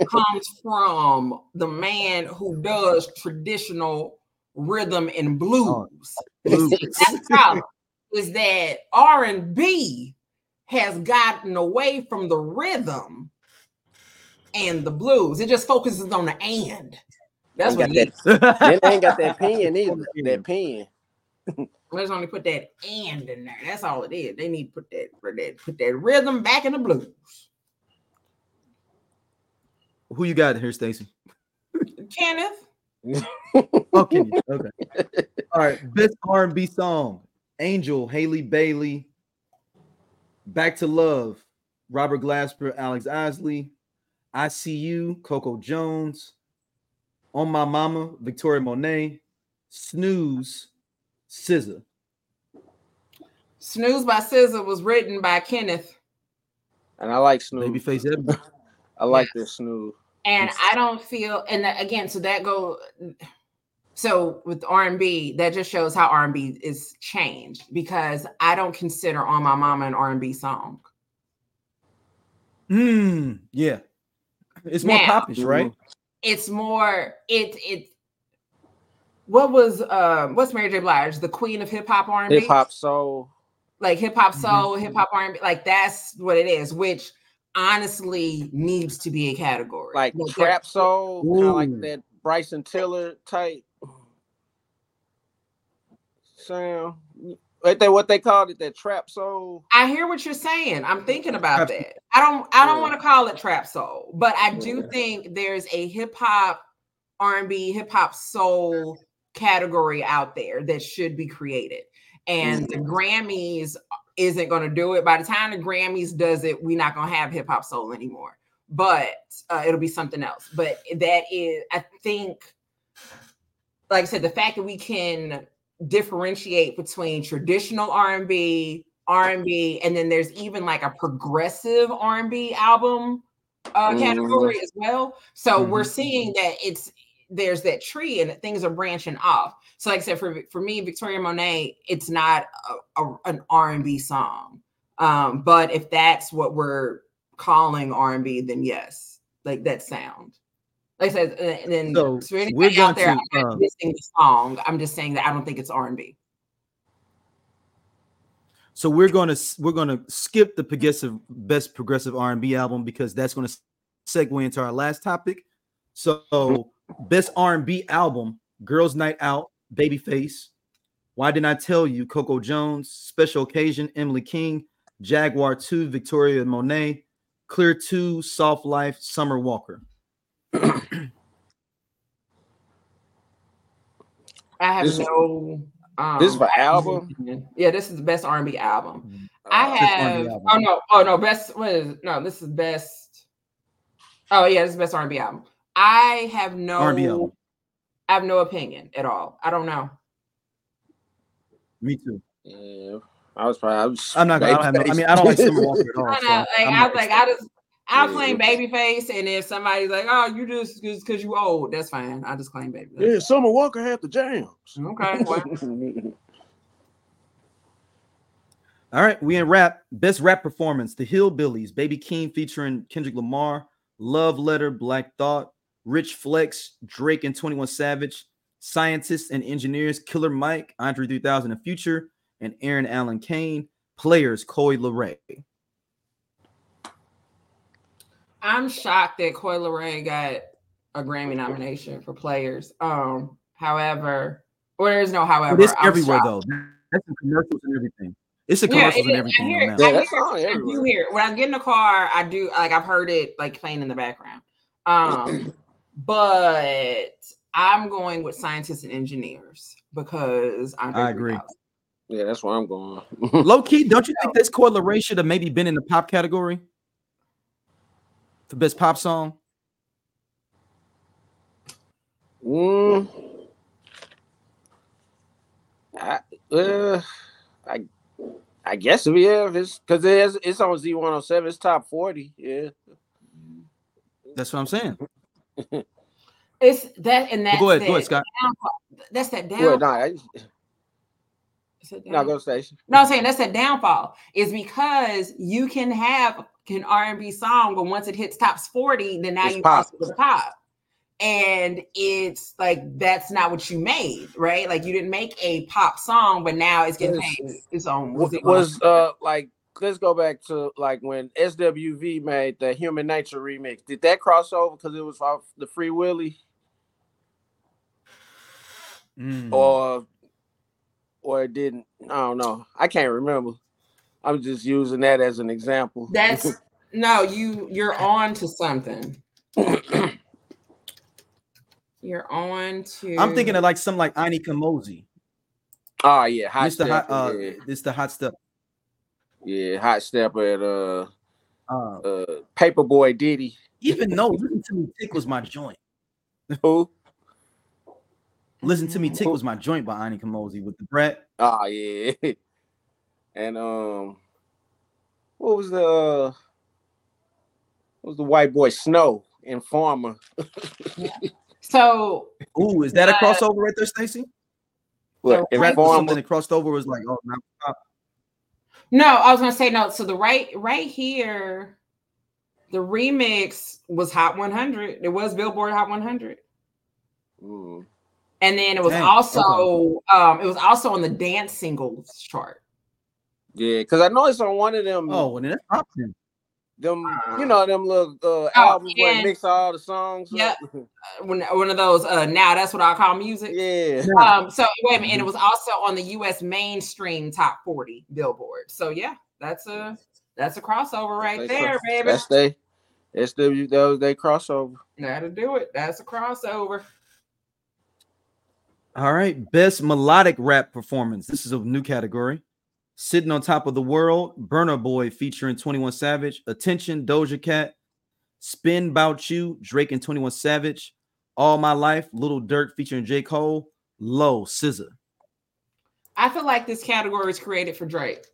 comes from the man who does traditional rhythm and blues. Oh, blues. That's the problem, is that R and B has gotten away from the rhythm and the blues. It just focuses on the and. That's what it is. They ain't got that pen either. That pen. Let's only put that and in there. That's all it is. They need to put that for that put that rhythm back in the blues. Who you got here, Stacey? Kenneth. Okay. Okay. All right. Best R and B song: Angel, Haley Bailey. Back to Love, Robert Glasper, Alex Isley. I See You, Coco Jones. On My Mama, Victoria Monet. Snooze, S Z A. Snooze by S Z A was written by Kenneth. And I like Snooze. Babyface Edmund. I like this Snooze. And I don't feel, and again, so that go, so with R and B, that just shows how R and B is changed, because I don't consider On My Mama an R and B song. Hmm, yeah. It's more popish, right? It's more it it. What was um? What's Mary J. Blige, the queen of hip hop R and B? Hip hop soul. like hip hop soul, mm-hmm. hip hop R and B, like that's what it is, which honestly needs to be a category. Like, like trap soul, kind of like that Bryson Tiller type sound. Ain't that what they called it, that trap soul? I hear what you're saying. I'm thinking about that. I don't I don't yeah. want to call it trap soul, but I do yeah. think there's a hip hop R and B, hip hop soul category out there that should be created. And mm-hmm. the Grammys isn't going to do it. By the time the Grammys does it, we're not going to have hip hop soul anymore. But uh, it'll be something else. But that is, I think, like I said, the fact that we can differentiate between traditional R and B, R and B, and then there's even like a progressive R and B album uh, category mm-hmm. as well. So mm-hmm. we're seeing that it's there's that tree and things are branching off. So like I said, for, for me, Victoria Monet, it's not a, a, an R and B song. Um, but if that's what we're calling R and B, then yes, like that sound. Like I said, and then so so we're going out there, to, I'm not missing the song. I'm just saying that I don't think it's R and B. So we're going to we're going to skip the progressive best progressive R and B album because that's going to segue into our last topic. So best R and B album: Girls' Night Out, Babyface. Why Didn't I Tell You? Coco Jones. Special Occasion, Emily King. Jaguar two, Victoria Monet. Clear two, Soft Life, Summer Walker. I have this, no. Um, this is an album. Yeah, this is the best R and B album. Uh, I have. Album. Oh no! Oh no! Best. What is it? No, this is best. Oh yeah, this is the best R and B album. I have no. R and B album. I have no opinion at all. I don't know. Me too. Yeah, I was probably. I was, I'm not. Gonna, I don't have no, I mean, I don't like Summer Walker at all. I know. So like, I was like, I just. I'll claim Babyface, and if somebody's like, "Oh, you just because you old," that's fine. I just claim Babyface. Yeah, Summer Walker had the jams. Okay. Well. All right, we in rap. Best rap performance: The Hillbillies, Baby Keem featuring Kendrick Lamar, Love Letter, Black Thought, Rich Flex, Drake and twenty-one Savage, Scientists and Engineers, Killer Mike, Andre three thousand and Future, and Aaron Allen Kane. Players: Coi Leray. I'm shocked that Coi Leray got a Grammy nomination for Players. Um, however, well, there is no however. It's everywhere, though. That's in commercials and everything. It's in commercials yeah, it and everything. I hear it. Yeah, I, that's hear all it. I do hear it. When I get in the car, I do, like, I've heard it, like, playing in the background. Um, but I'm going with Scientists and Engineers because I'm I agree. Out. Yeah, that's where I'm going. Low-key, don't you think this Coi Leray should have maybe been in the pop category? The best pop song. Mm. I, uh, I, I guess if yeah, if it's because it's it's on Z one oh seven. It's top forty. Yeah, that's what I'm saying. It's that and that. Go ahead, that go ahead, Scott. Downfall. That's that downfall. Well, nah, no, go station. No, I'm saying that's a downfall. Is because you can have an R and B song, but once it hits tops forty, then now it's you pop. It pop, and it's like that's not what you made, right? Like you didn't make a pop song, but now it's getting it's, paid its own. It was uh like let's go back to like when S W V made the Human Nature remix. Did that cross over because it was off the Free Willy, mm. or? Or it didn't. I don't know. I can't remember. I'm just using that as an example. That's no, you you're on to something. You're on to I'm thinking of like something like Ani Kamosi. Oh yeah, hot step. Hot, uh, yeah. It's the hot step. Yeah, hot step at uh uh, uh Paperboy Diddy. Even though Listen to Me Tick was my joint. Who? Listen to Me Tick was my joint by Ani Kamosi with the Brett. Oh, yeah. And um, what was the uh, what was the white boy Snow Informer? Yeah. So, ooh, is that uh, a crossover right there, Stacey? What so right, something that crossed over was like, oh, no, no, I was gonna say no. So the right, right here, the remix was Hot one hundred. It was Billboard Hot one hundred. Ooh. And then it was Dang, also okay. um, it was also on the dance singles chart. Yeah, because I know it's on one of them. Oh, well, then that's option. Them, you know, them little uh, oh, albums yeah. where it mix all the songs. Yeah, one one of those. Uh, now that's what I call music. Yeah. Um. So wait a minute, and it was also on the U S mainstream top forty Billboard. So yeah, that's a that's a crossover right they there, cro- baby. That's they. It's the those they crossover. That'll do it. That's a crossover. All right, best melodic rap performance. This is a new category. Sitting on Top of the World, Burna Boy featuring twenty-one Savage, Attention, Doja Cat, Spin Bout You, Drake and twenty-one Savage, All My Life, Lil Durk featuring J. Cole, Low, S Z A. I feel like this category is created for Drake.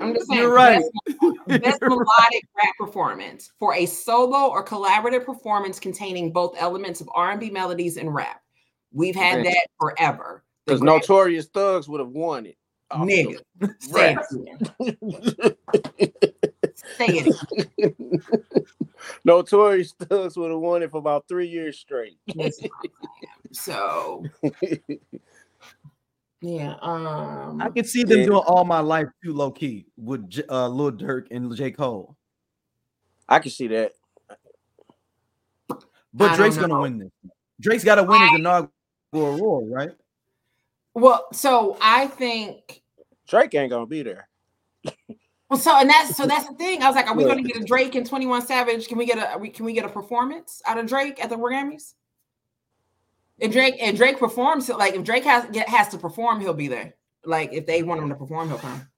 I'm just saying, you're right. Best, best you're melodic right. rap performance for a solo or collaborative performance containing both elements of R and B melodies and rap. We've had Man. that forever. Because Notorious Thugs would have won it. Oh, nigga. Say it. Say it. Notorious Thugs would have won it for about three years straight. So... Yeah, um, I could see them yeah. doing All My Life too, low key with J- uh, Lil Durk and J. Cole. I can see that, but I Drake's gonna win this. Drake's got to win I, his inaugural award, right? Well, so I think Drake ain't gonna be there. Well, so and that's so that's the thing. I was like, are we gonna get a Drake and twenty-one Savage? Can we get a can we get a performance out of Drake at the Grammys? And Drake and Drake performs like if Drake has has to perform, he'll be there. Like if they want him to perform, he'll come.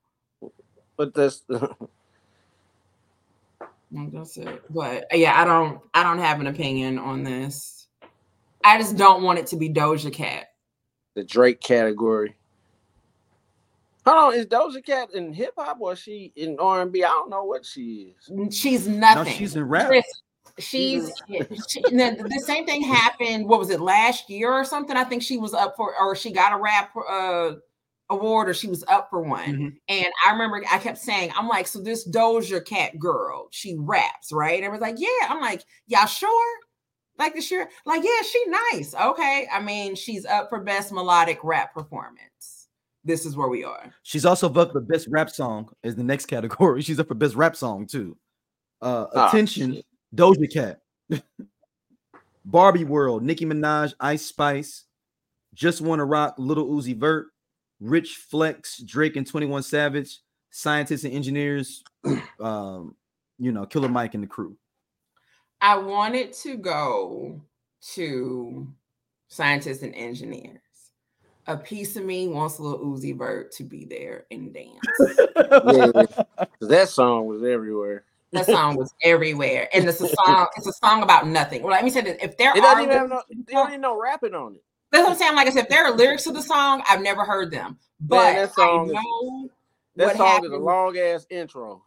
But that's that's it. But yeah, I don't I don't have an opinion on this. I just don't want it to be Doja Cat. The Drake category. Hold on, is Doja Cat in hip hop or is she in R and B? I don't know what she is. She's nothing. No, she's in rap. Chris, She's she, the, the same thing happened. What was it last year or something? I think she was up for, or she got a rap uh, award, or she was up for one. Mm-hmm. And I remember I kept saying, I'm like, so this Doja Cat girl, she raps, right? And I was like, yeah. I'm like, y'all sure? Like this year? Like, yeah, she nice. Okay. I mean, she's up for best melodic rap performance. This is where we are. She's also up for best rap song is the next category. She's up for best rap song too. Uh, oh, attention. Shit. Doja Cat, Barbie World, Nicki Minaj, Ice Spice, Just Wanna Rock, Lil Uzi Vert, Rich Flex, Drake and twenty-one Savage, Scientists and Engineers, um, you know, Killer Mike and the crew. I wanted to go to Scientists and Engineers. A piece of me wants Lil Uzi Vert to be there and dance. Yeah, that song was everywhere. That song was everywhere, and it's a song. It's a song about nothing. Well, let me say that if there it are, even have no, they don't even know rapping on it. That's what I'm saying. Like I said, if there are lyrics to the song, I've never heard them. But yeah, that song, I know that what song happened. Is a long ass intro.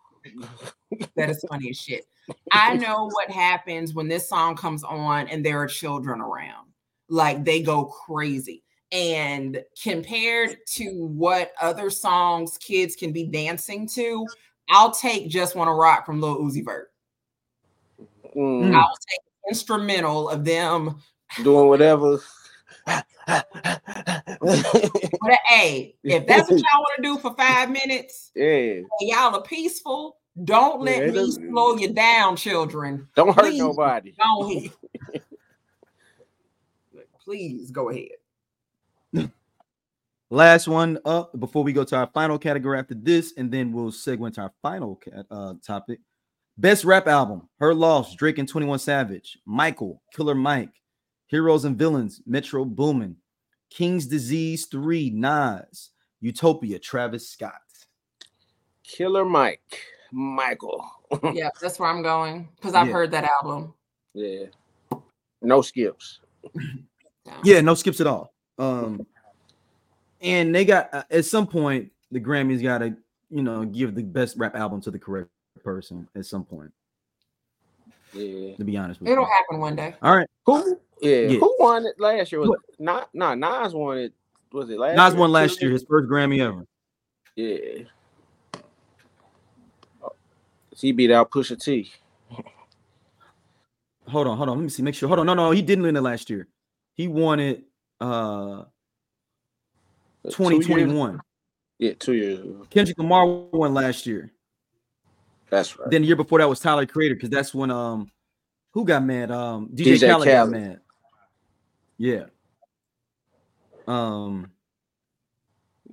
That is funny as shit. I know what happens when this song comes on, and there are children around. Like they go crazy. And compared to what other songs kids can be dancing to. I'll take Just Wanna Rock from Lil Uzi Vert. Mm. I'll take the instrumental of them doing whatever. But hey, if that's what y'all want to do for five minutes, yeah, y'all are peaceful. Don't let yeah, me slow you down, children. Don't hurt Please, nobody. Don't hit. Please go ahead. Last one up before we go to our final category after this, and then we'll segue into our final cat, uh, topic. Best rap album, Her Loss, Drake and twenty-one Savage, Michael, Killer Mike, Heroes and Villains, Metro Boomin, King's Disease three, Nas, Utopia, Travis Scott. Killer Mike, Michael. Yeah, that's where I'm going because I've yeah. heard that album. Yeah. No skips. No. Yeah, no skips at all. Um, And they got uh, at some point the Grammys got to, you know, give the best rap album to the correct person at some point. Yeah, to be honest with It'll you. It'll happen one day. All right. Who? Yeah. yeah. Who won it last year? Was not? No, nah, Nas won it. Was it last? Nas year? won last year. His first Grammy ever. Yeah. He beat out Pusha T. Hold on, hold on. Let me see. Make sure. Hold on. No, no, he didn't win it last year. He won it uh, twenty twenty-one. Yeah, two years ago. Kendrick Lamar won last year. That's right. Then the year before that was Tyler Creator, because that's when um who got mad? Um D J Khaled got mad. Yeah. Um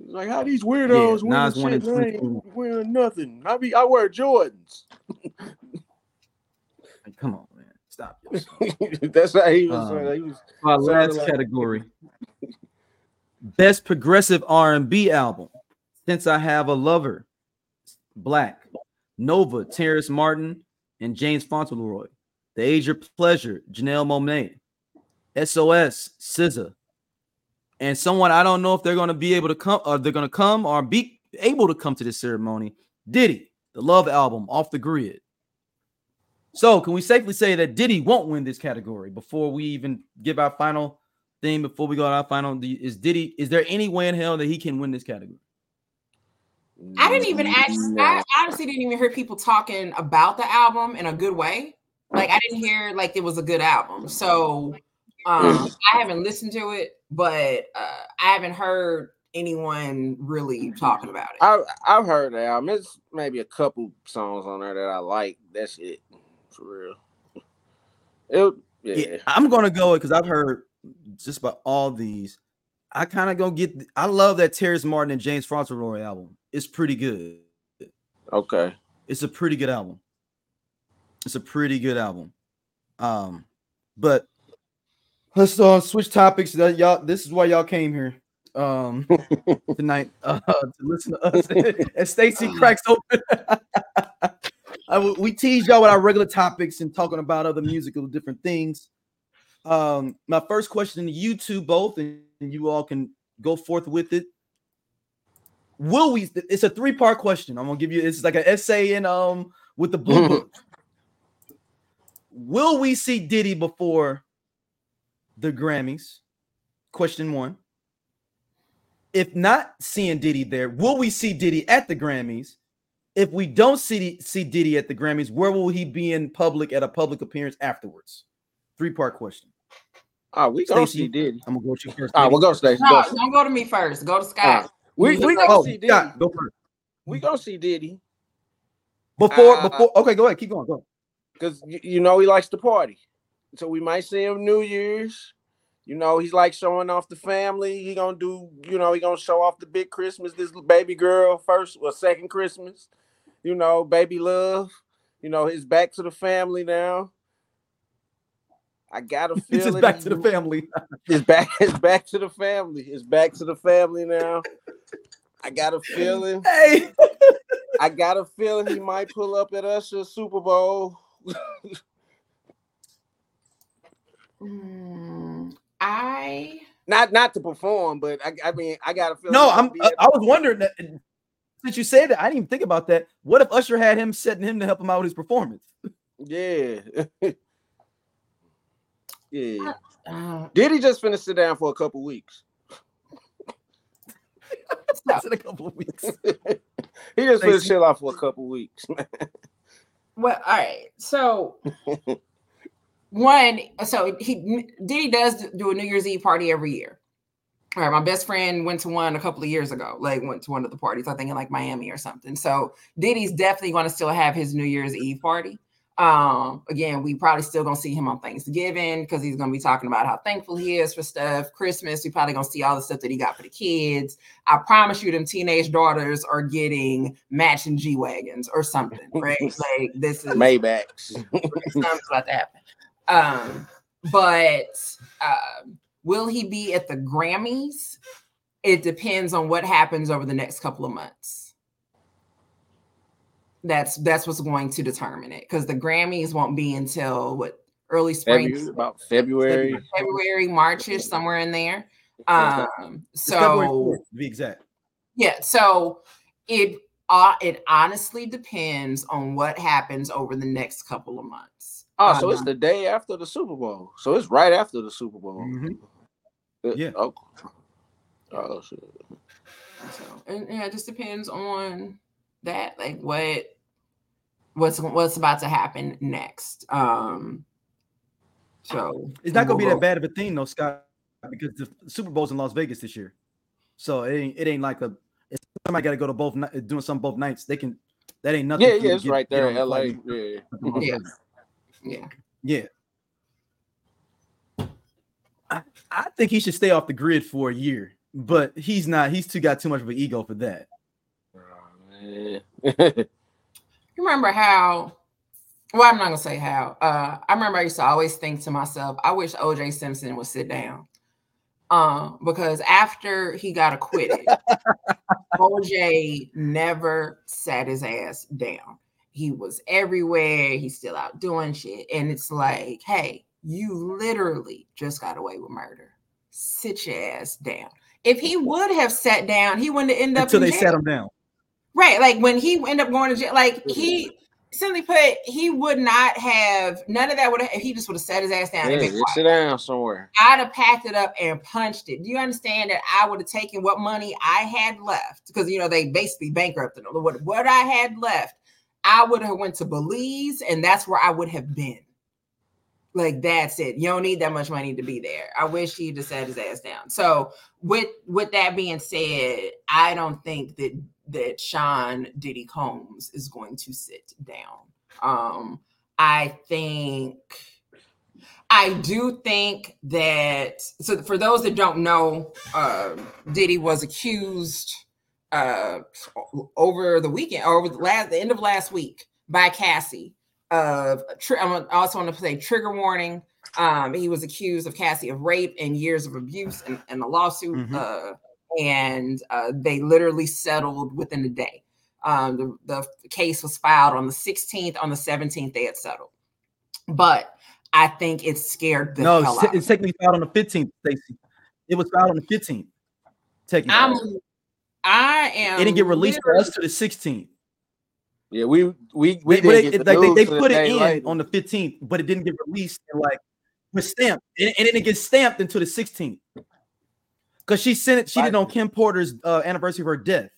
like how these weirdos yeah, wearing Nas shit, ain't wearing nothing. I be I wear Jordans. Like, come on, man. Stop. That's how he was. Um, he was my last like... category. Best progressive R and B album. Since I Have a Lover, Black, Nova, Terrence Martin, and James Fauntleroy. The Age of Pleasure, Janelle Monáe. S O S, S Z A. And someone I don't know if they're going to be able to come, or they're going to come or be able to come to this ceremony. Diddy, the Love album, Off the Grid. So can we safely say that Diddy won't win this category before we even give our final thing, before we go to our final, is Diddy, is there any way in hell that he can win this category? I didn't even actually, I honestly didn't even hear people talking about the album in a good way. Like I didn't hear like it was a good album. So um, I haven't listened to it, but uh, I haven't heard anyone really talking about it. I, I've heard the album. It's maybe a couple songs on there that I like. That's it. For real. It, yeah. Yeah, I'm going to go because I've heard just about all these. I kind of go get, I love that Terrence Martin and James Fauntleroy album. It's pretty good. Okay. It's a pretty good album. It's a pretty good album. Um, but let's uh, switch topics. That y'all, this is why y'all came here um, tonight uh, to listen to us. And Stacey cracks open. I, we tease y'all with our regular topics and talking about other musical different things. Um, my first question to you two both, and you all can go forth with it. Will we? It's a three-part question. I'm gonna give you. It's like an essay in um with the blue book. Will we see Diddy before the Grammys? Question one. If not seeing Diddy there, will we see Diddy at the Grammys? If we don't see see Diddy at the Grammys, where will he be in public at a public appearance afterwards? Three-part question. Oh, we gonna see Diddy. I'm gonna go to you first. Oh, we'll go, Stacey. No, go. Don't go to me first. Go to Scott. Right. We we gonna oh, see Diddy. Scott, go first. We gonna see Diddy before uh, before. Okay, go ahead. Keep going. Go. Because you know he likes to party, so we might see him New Year's. You know he's like showing off the family. He gonna do. You know he gonna show off the big Christmas. This baby girl first or second Christmas. You know, baby love. You know, he's back to the family now. I gotta feel it's just it. Back to the family. It's back. It's back to the family. It's back to the family now. I gotta feel him. Hey, I gotta feel he might pull up at Usher's Super Bowl. mm, I not not to perform, but I, I mean, I gotta feel. No, like I'm. I, I was wondering that. Since you said that, I didn't even think about that. What if Usher had him setting him to help him out with his performance? Yeah. Yeah. Uh, Diddy just finna sit down for a couple weeks. That's in a couple of weeks. He just finna chill out for a couple weeks. Well, all right. So one, so he Diddy does do a New Year's Eve party every year. All right, my best friend went to one a couple of years ago, like went to one of the parties, I think in like Miami or something. So Diddy's definitely going to still have his New Year's Eve party. Um, again, we probably still gonna see him on Thanksgiving because he's gonna be talking about how thankful he is for stuff. Christmas, we probably gonna see all the stuff that he got for the kids. I promise you, them teenage daughters are getting matching G wagons or something, right? Like this is Maybachs. Something's about to happen. Um, but uh, will he be at the Grammys? It depends on what happens over the next couple of months. That's that's what's going to determine it, because the Grammys won't be until what early spring, February, about February, February, Marchish, somewhere in there. Um, so fourth, to be exact, yeah. So it uh, it honestly depends on what happens over the next couple of months. Oh, um, so it's the day after the Super Bowl. So it's right after the Super Bowl. Mm-hmm. It, yeah. Oh, oh shit. So and, yeah, it just depends on. That like what what's what's about to happen next. Um So it's not gonna be that bad of a thing though, Scott, because the Super Bowl's in Las Vegas this year. So it ain't it ain't like a somebody got to go to both doing something both nights. They can that ain't nothing. Yeah, yeah, it's right there in L A. Yeah. yeah, yeah, yeah. I, I think he should stay off the grid for a year, but he's not. He's too got too much of an ego for that. Oh, man. You remember how? Well, I'm not gonna say how. Uh, I remember I used to always think to myself, I wish O J Simpson would sit down, um, because after he got acquitted, O J never sat his ass down. He was everywhere. He's still out doing shit, and it's like, hey. You literally just got away with murder. Sit your ass down. If he would have sat down, he wouldn't have ended up until in jail. They sat him down. Right. Like when he ended up going to jail, like he simply put, he would not have none of that would have he just would have sat his ass down. Yeah, and sit down somewhere. I'd have packed it up and punched it. Do you understand that I would have taken what money I had left? Because you know they basically bankrupted him. What, what I had left, I would have went to Belize, and that's where I would have been. Like that's it. You don't need that much money to be there. I wish he just sat his ass down. So with with that being said, I don't think that that Sean Diddy Combs is going to sit down. Um, I think I do think that. So for those that don't know, uh, Diddy was accused uh, over the weekend, or over the last the end of last week, by Cassie. Of I also want to say trigger warning. Um, he was accused of Cassie of rape and years of abuse and, and the lawsuit. Mm-hmm. Uh, and uh, they literally settled within a day. Um, the, the case was filed on the sixteenth. On the seventeenth, they had settled. But I think it scared the no, hell out. No, it's technically filed on the fifteenth. Stacey. It was filed on the fifteenth. Technically, I'm, I am. It didn't get released for us to the sixteenth. Yeah, we we we they, didn't get the like, they, they put it in like, on the fifteenth, but it didn't get released and like was stamped, and, and it didn't get stamped until the sixteenth. Because she sent it, she did it on Kim Porter's uh, anniversary of her death.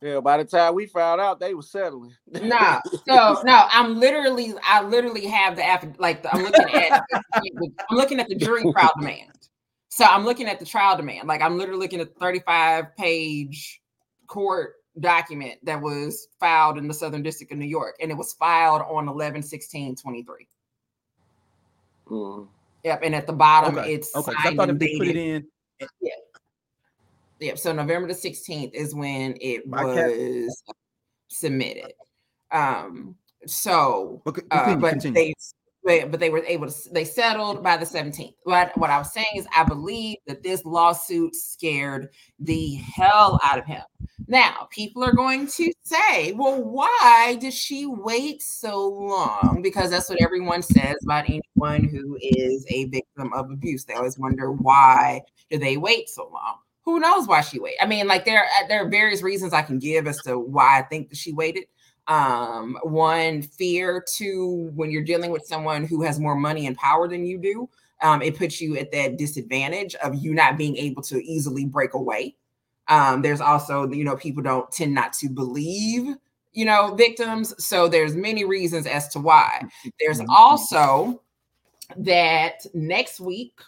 Yeah, by the time we found out, they were settling. Nah, so no, I'm literally, I literally have the affidavit. Like the, I'm looking at, I'm looking at the jury trial demand. So I'm looking at the trial demand. Like I'm literally looking at the thirty-five page court document that was filed in the Southern District of New York, and it was filed on eleven sixteen twenty-three. Mm. Yep, and at the bottom, okay. it's okay. I thought if they put it in, yeah, yeah. So November the sixteenth is when it My was cat. submitted. Um, so okay, uh, but continue. they but they were able to they settled by the seventeenth. What what I was saying is, I believe that this lawsuit scared the hell out of him. Now, people are going to say, well, why did she wait so long? Because that's what everyone says about anyone who is a victim of abuse. They always wonder, why do they wait so long? Who knows why she waited? I mean, like there, there are various reasons I can give as to why I think that she waited. Um, one, fear. Two, when you're dealing with someone who has more money and power than you do, um, it puts you at that disadvantage of you not being able to easily break away. Um, there's also, you know, people don't tend not to believe, you know, victims. So there's many reasons as to why. There's also that next week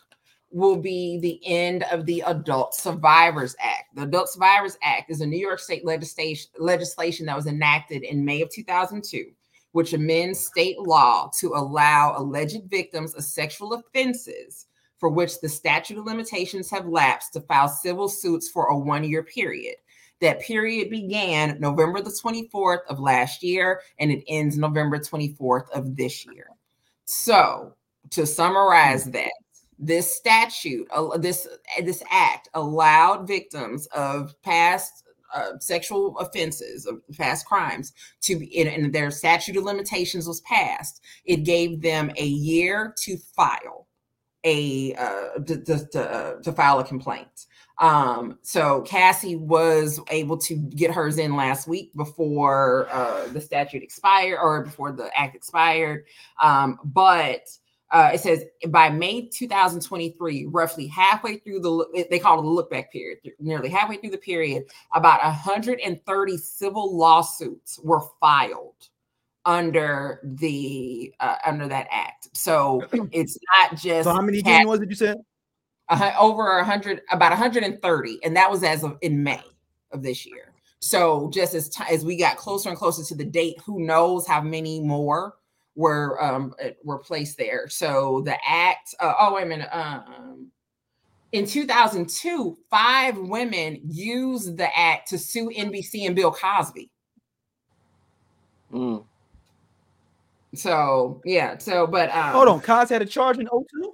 will be the end of the Adult Survivors Act. The Adult Survivors Act is a New York State legislation legislation that was enacted in May of two thousand two, which amends state law to allow alleged victims of sexual offenses for which the statute of limitations have lapsed to file civil suits for a one-year period. That period began November the twenty-fourth of last year, and it ends November twenty-fourth of this year. So to summarize that, this statute, uh, this, this act allowed victims of past uh, sexual offenses, of past crimes, to be, and their statute of limitations was passed. It gave them a year to file. a uh to, to, to file a complaint. Um so Cassie was able to get hers in last week before uh the statute expired or before the act expired. Um but uh it says by May two thousand twenty-three, roughly halfway through the they call it the look back period, nearly halfway through the period, about one hundred thirty civil lawsuits were filed under the uh, under that act. So it's not just. So how many cat- was it you said? Uh, over one hundred, about one hundred thirty, and that was as of in May of this year. So just as t- as we got closer and closer to the date, who knows how many more were um, were placed there. So the act, uh, oh, wait a minute. Um, in two thousand two, five women used the act to sue N B C and Bill Cosby. Mm. So, yeah. So, but. Um, Hold on, Cos had a charge in oh two?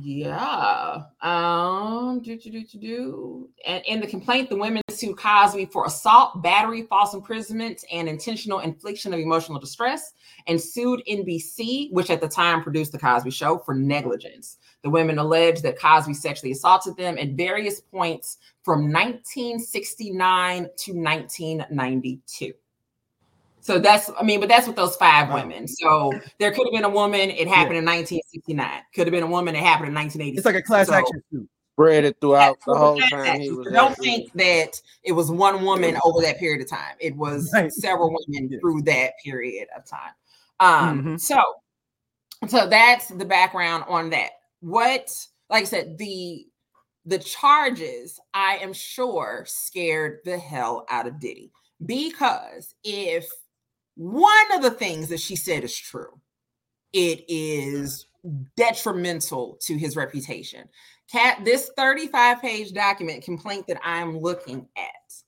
Yeah. Um. Do do do do do. And in the complaint, the women sued Cosby for assault, battery, false imprisonment, and intentional infliction of emotional distress, and sued N B C, which at the time produced The Cosby Show, for negligence. The women alleged that Cosby sexually assaulted them at various points from nineteen sixty-nine to nineteen ninety-two. So that's, I mean, but that's with those five women. So there could have been a woman, it happened yeah. in nineteen sixty-nine. Could have been a woman, it happened in nineteen eighty. It's like a class so, action suit. Spread it throughout the whole time. He was Don't think suit. that it was one woman over that period of time. It was right. several women yeah. through that period of time. Um, mm-hmm. So, so that's the background on that. What, like I said, the, the charges, I am sure, scared the hell out of Diddy. Because if one of the things that she said is true, it is detrimental to his reputation. Cat, this thirty-five page document complaint that I'm looking at,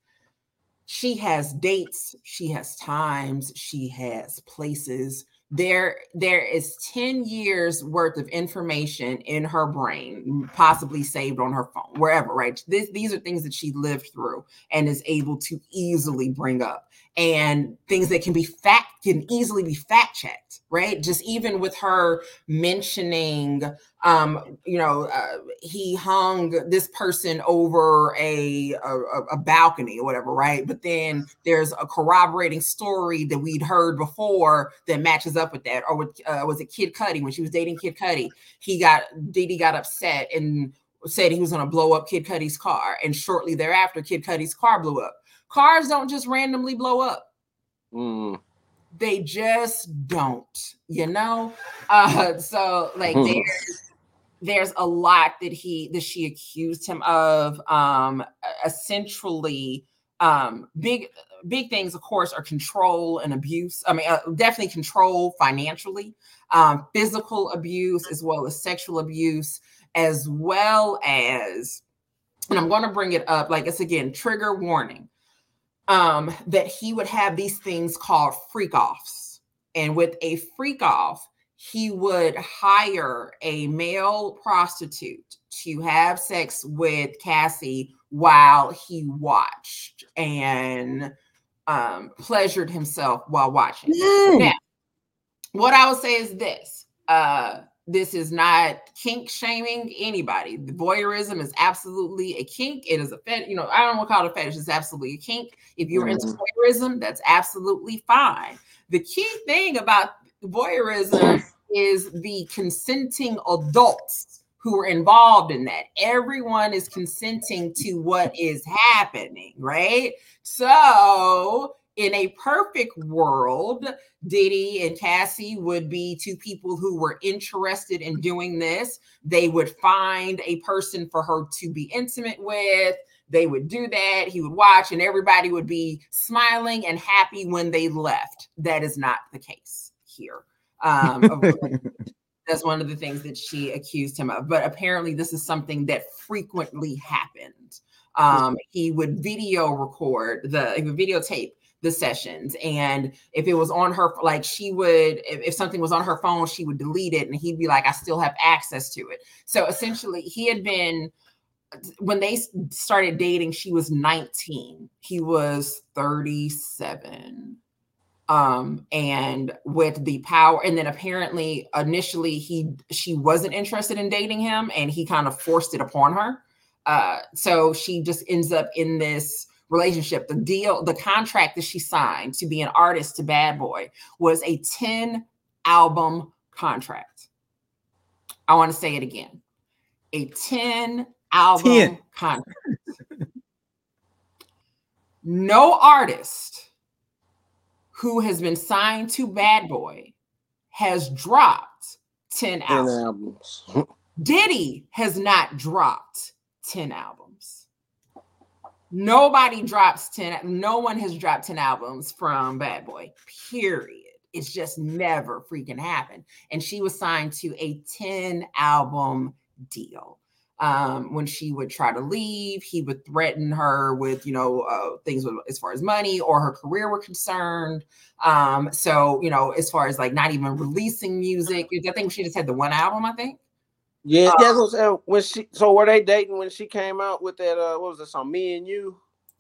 she has dates, she has times, she has places. There, there is ten years worth of information in her brain, possibly saved on her phone, wherever, right? This, these are things that she lived through and is able to easily bring up, and things that can be fact, can easily be fact checked, right? Just even with her mentioning, um, you know, uh, he hung this person over a, a, a balcony or whatever, right? But then there's a corroborating story that we'd heard before that matches up with that. Or with, uh, was it Kid Cudi? When she was dating Kid Cudi, he got, Diddy got upset and said he was gonna blow up Kid Cudi's car. And shortly thereafter, Kid Cudi's car blew up. Cars don't just randomly blow up. Mm. They just don't, you know? Uh, so like there's, there's a lot that he, that she accused him of. Um, essentially, um, big, big things, of course, are control and abuse. I mean, uh, definitely control financially, um, physical abuse, as well as sexual abuse, as well as, and I'm going to bring it up, like it's again, trigger warning. Um, that he would have these things called freak offs. And with a freak off, he would hire a male prostitute to have sex with Cassie while he watched and um, pleasured himself while watching. Mm. Now, what I would say is this. Uh, this is not kink shaming anybody. The voyeurism is absolutely a kink. It is a fetish. You know, I don't want to call it a fetish. It's absolutely a kink. If you're mm-hmm. into voyeurism, that's absolutely fine. The key thing about voyeurism is the consenting adults who are involved in that. Everyone is consenting to what is happening, right? So in a perfect world, Diddy and Cassie would be two people who were interested in doing this. They would find a person for her to be intimate with. They would do that. He would watch, and everybody would be smiling and happy when they left. That is not the case here. Um, that's one of the things that she accused him of. But apparently this is something that frequently happened. Um, he would video record, the he would videotape the sessions. And if it was on her, like she would, if, if something was on her phone, she would delete it. And he'd be like, I still have access to it. So essentially he had been, when they started dating, she was nineteen. He was thirty-seven. Um, and with the power, and then apparently initially he, she wasn't interested in dating him, and he kind of forced it upon her. Uh, so she just ends up in this relationship. The deal, the contract that she signed to be an artist to Bad Boy was a ten album contract. I want to say it again. A ten album contract. No artist who has been signed to Bad Boy, has dropped ten albums. Diddy has not dropped ten albums. Nobody drops ten. No one has dropped ten albums from Bad Boy, period. It's just never freaking happened. And she was signed to a ten album deal. Um, when she would try to leave, he would threaten her with, you know, uh, things with, as far as money or her career were concerned. Um, so, you know, as far as like not even releasing music, I think she just had the one album, I think. Yeah, uh, that's what I'm when she. So were they dating when she came out with that? Uh, what was that song? Me and You.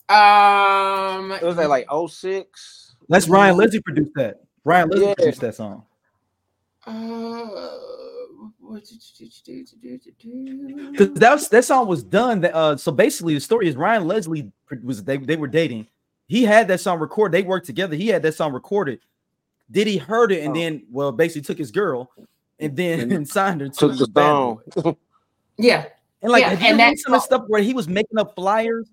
Um, it was that like oh six. That's Ryan Leslie produced that. Ryan Leslie yeah. produced that song. Uh. Because that was, that song was done. That, uh, so basically, the story is Ryan Leslie was they, they were dating. He had that song recorded. They worked together. He had that song recorded. Diddy heard it and oh. then, well, basically took his girl and then and signed her to took the song. yeah, and like yeah. Have you and that's some stuff where he was making up flyers.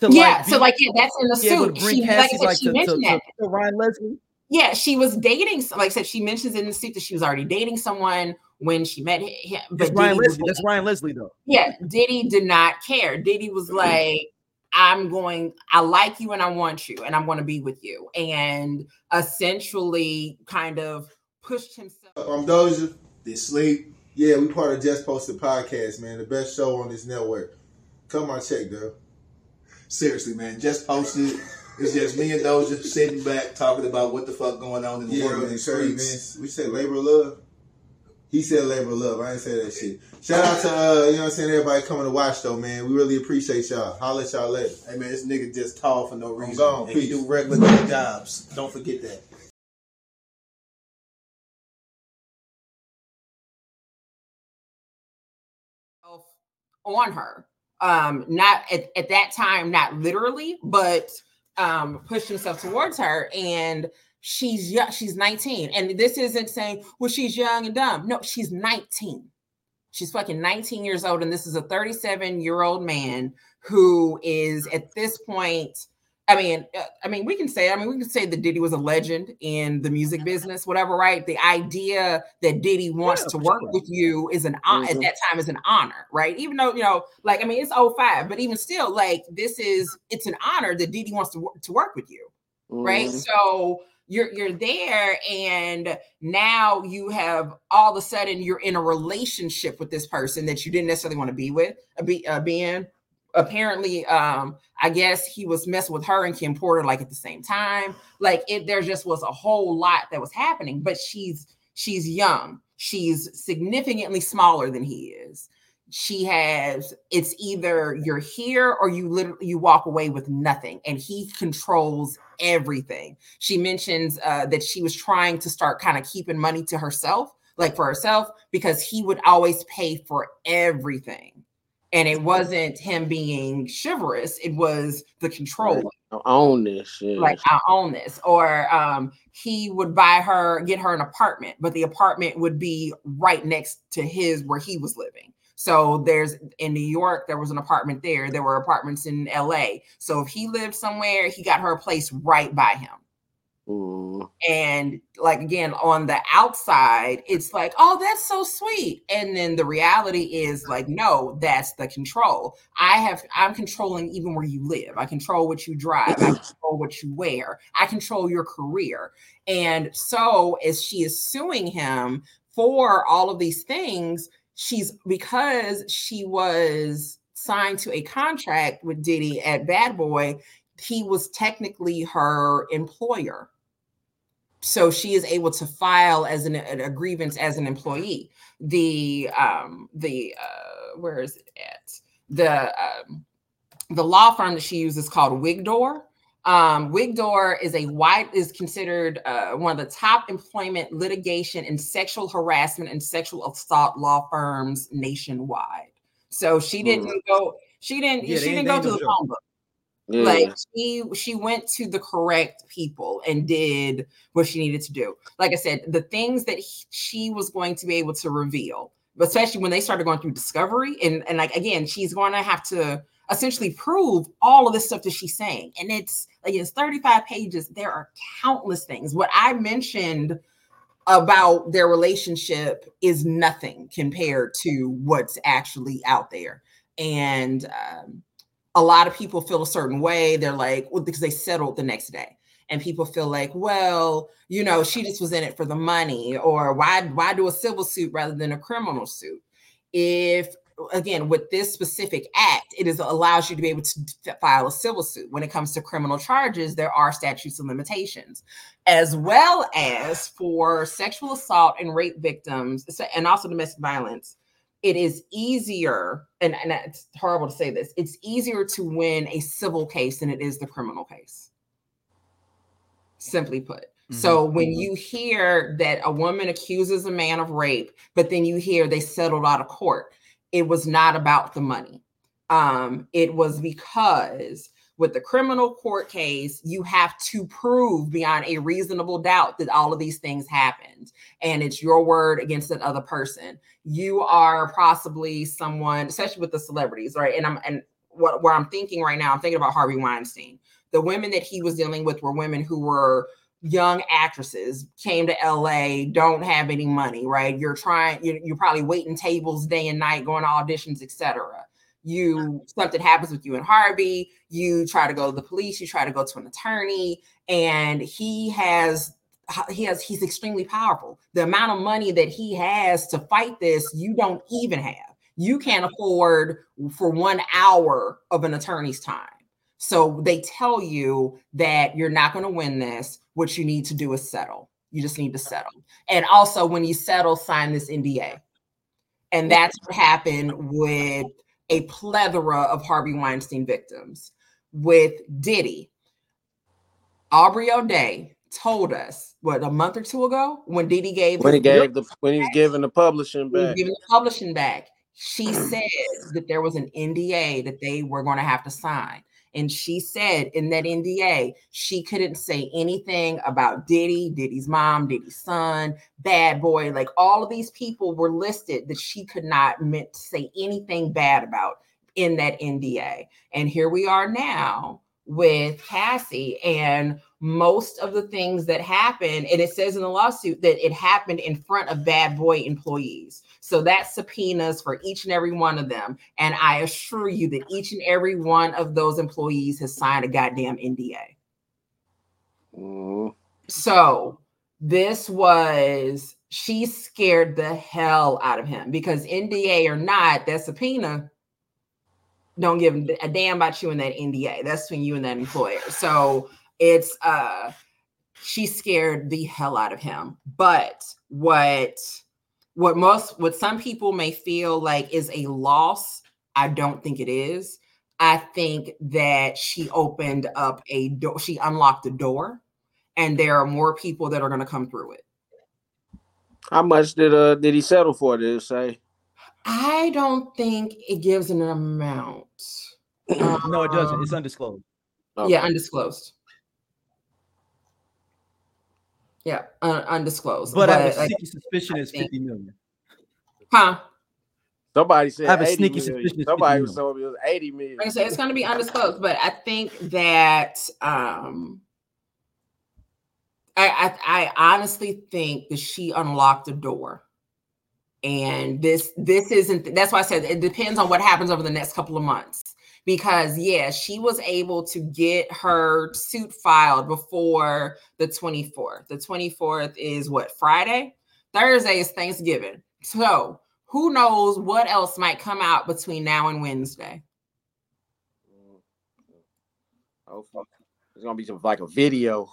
To, yeah, like, so like yeah, that's in the suit. She, like, like she to, mentioned to, that to, to Ryan Leslie. Yeah, she was dating. Like I said, she mentions in the suit that she was already dating someone when she met him. But that's Ryan Leslie. That's Ryan Leslie, though. Yeah, Diddy did not care. Diddy was like, I'm going, I like you and I want you and I'm going to be with you. And essentially kind of pushed himself. I'm Doja. This Sleep. Yeah, we part of Just Posted Podcast, man. The best show on this network. Come on, check, girl. Seriously, man. Just Posted. It's just me and Doja sitting back talking about what the fuck going on in the yeah, world. Man, sorry, man. We said labor of love. He said labor of love. I ain't say that shit. Shout out to, uh, you know what I'm saying, everybody coming to watch, though, man. We really appreciate y'all. Holla at y'all later. Hey, man, this nigga just tall for no reason. I'm gone. And peace. You do regular jobs. Don't forget that. On her. Um, not at, at that time, not literally, but... Um, pushed himself towards her, and she's young, she's nineteen. And this isn't saying, well, she's young and dumb. No, she's nineteen. She's fucking nineteen years old, and this is a thirty-seven-year-old man who is at this point. I mean, I mean, we can say, I mean, we can say that Diddy was a legend in the music business, whatever, right? The idea that Diddy wants yeah, to work sure. with you is an honor mm-hmm. at that time is an honor, right? Even though, you know, like, I mean, it's oh five, but even still, like, this is, it's an honor that Diddy wants to, to work with you, mm-hmm. right? So you're, you're there, and now you have, all of a sudden, you're in a relationship with this person that you didn't necessarily want to be with, be, uh, be in. Apparently, um, I guess he was messing with her and Kim Porter like at the same time. Like it, there just was a whole lot that was happening. But she's she's young. She's significantly smaller than he is. She has. It's either you're here or you literally you walk away with nothing. And he controls everything. She mentions uh, that she was trying to start kind of keeping money to herself, like for herself, because he would always pay for everything. And it wasn't him being chivalrous. It was the control. I own this. Yes. Like, I own this. Or um, he would buy her, get her an apartment, but the apartment would be right next to his where he was living. So there's, in New York, there was an apartment there. There were apartments in L A. So if he lived somewhere, he got her a place right by him. Ooh. And like, again, on the outside, it's like, oh, that's so sweet. And then the reality is like, no, that's the control. I have, I'm controlling even where you live. I control what you drive. I control what you wear. I control your career. And so as she is suing him for all of these things, she's, because she was signed to a contract with Diddy at Bad Boy, he was technically her employer. So she is able to file as an, a grievance as an employee. The, um, the uh, where is it at? The, um, the law firm that she uses is called Wigdor. Um, Wigdor is a wide, is considered uh, one of the top employment litigation and sexual harassment and sexual assault law firms nationwide. So she didn't mm. go, she didn't, yeah, she didn't go to the phone book. Yeah. Like she, she went to the correct people and did what she needed to do. Like I said, the things that he, she was going to be able to reveal, especially when they started going through discovery. And, and like, again, she's going to have to, essentially prove all of this stuff that she's saying. And it's like, it's thirty-five pages. There are countless things. What I mentioned about their relationship is nothing compared to what's actually out there. And um, a lot of people feel a certain way. They're like, well, because they settled the next day. And people feel like, well, you know, she just was in it for the money, or why, why do a civil suit rather than a criminal suit? If, again, with this specific act, it is, allows you to be able to file a civil suit. When it comes to criminal charges, there are statutes of limitations, as well as for sexual assault and rape victims, and also domestic violence. It is easier, and, and it's horrible to say this, it's easier to win a civil case than it is the criminal case. Simply put. Mm-hmm. So when you hear that a woman accuses a man of rape, but then you hear they settled out of court, it was not about the money. Um, it was because with the criminal court case, you have to prove beyond a reasonable doubt that all of these things happened. And it's your word against that other person. You are possibly someone, especially with the celebrities, right? And I'm and what where I'm thinking right now, I'm thinking about Harvey Weinstein. The women that he was dealing with were women who were young actresses, came to L A, don't have any money, right? You're trying, you're, you're probably waiting tables day and night, going to auditions, et cetera. You, something happens with you and Harvey, you try to go to the police, you try to go to an attorney, and he has, he has, he's extremely powerful. The amount of money that he has to fight this, you don't even have. You can't afford for one hour of an attorney's time. So they tell you that you're not going to win this. What you need to do is settle. You just need to settle. And also when you settle, sign this N D A. And that's what happened with a plethora of Harvey Weinstein victims. With Diddy, Aubrey O'Day told us, what, a month or two ago, when Diddy gave- When he gave the, when he was giving the publishing back. He was giving the publishing back. She said that there was an N D A that they were going to have to sign. And she said in that N D A, she couldn't say anything about Diddy, Diddy's mom, Diddy's son, Bad Boy. Like all of these people were listed that she could not meant to say anything bad about in that N D A. And here we are now with Cassie, and most of the things that happened, and it says in the lawsuit that it happened in front of Bad Boy employees. So that's subpoenas for each and every one of them. And I assure you that each and every one of those employees has signed a goddamn N D A. Mm. So this was, she scared the hell out of him, because N D A or not, that subpoena don't give a damn about you in that N D A. That's between you and that employer. So it's, uh, she scared the hell out of him. But what, what most, what some people may feel like is a loss, I don't think it is. I think that she opened up a door, she unlocked a door, and there are more people that are going to come through it. How much did, uh, did he settle for, did it say? I don't think it gives an amount. Um, no, it doesn't. It's undisclosed. Okay. Yeah, undisclosed. Yeah, un- undisclosed. But, but I have a sneaky suspicion it's fifty million. Huh? Somebody said I have a sneaky suspicion. Somebody was told me it was eighty million. Like I said, it's going to be undisclosed, but I think that um, I, I I honestly think that she unlocked a door. And this, this isn't, that's why I said it depends on what happens over the next couple of months, because yeah, she was able to get her suit filed before the twenty-fourth. The twenty-fourth is what, Friday? Thursday is Thanksgiving. So who knows what else might come out between now and Wednesday. Oh, fuck. There's going to be some, like a video.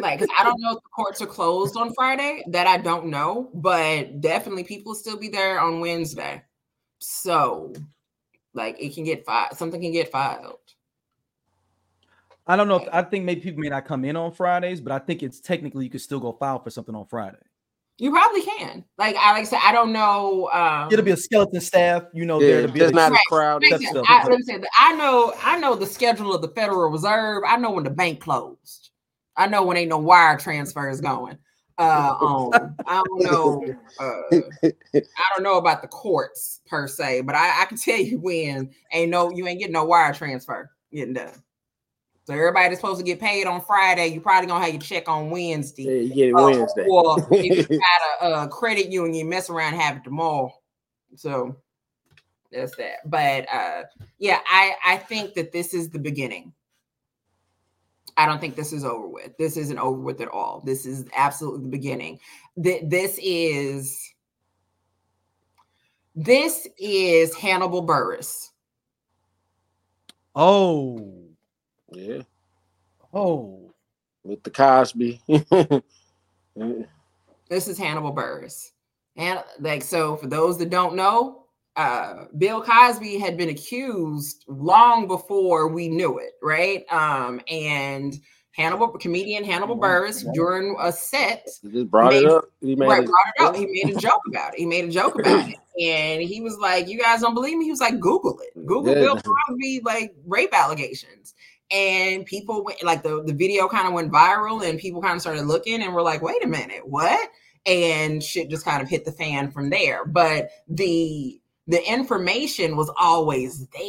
Like, cause I don't know if the courts are closed on Friday. That I don't know, but definitely people will still be there on Wednesday. So, like, it can get filed. Something can get filed. I don't know. If, I think maybe people may not come in on Fridays, but I think it's technically you could still go file for something on Friday. You probably can. Like I like I said, I don't know. Um, It'll be a skeleton staff, you know. Yeah, there to be not a crowd. Right. Stuff I, like. saying, I know. I know the schedule of the Federal Reserve. I know when the bank closed. I know when ain't no wire transfers going. uh, on. I don't know. Uh, I don't know about the courts per se, but I, I can tell you when ain't no you ain't getting no wire transfer getting done. So everybody that's supposed to get paid on Friday, you probably gonna have your check on Wednesday. Yeah, you get it uh, Wednesday. Or if you got a, a credit union, you mess around and have it tomorrow. So that's that. But uh, yeah, I, I think that this is the beginning. I don't think this is over with. This isn't over with at all. This is absolutely the beginning. Th- this is this is Hannibal Buress. Oh. Yeah. Oh. With the Cosby. This is Hannibal Buress. And like, so for those that don't know, uh, Bill Cosby had been accused long before we knew it. Right. Um, and Hannibal, comedian Hannibal Buress, during a set, he just brought made, it up. He made, right, it. Brought it up. He made a joke about it. He made a joke about it. And he was like, you guys don't believe me? He was like, Google it. Google yeah. Bill Cosby, like rape allegations. And people went, like the, the video kind of went viral and people kind of started looking and were like, wait a minute, what? And shit just kind of hit the fan from there. But the the information was always there.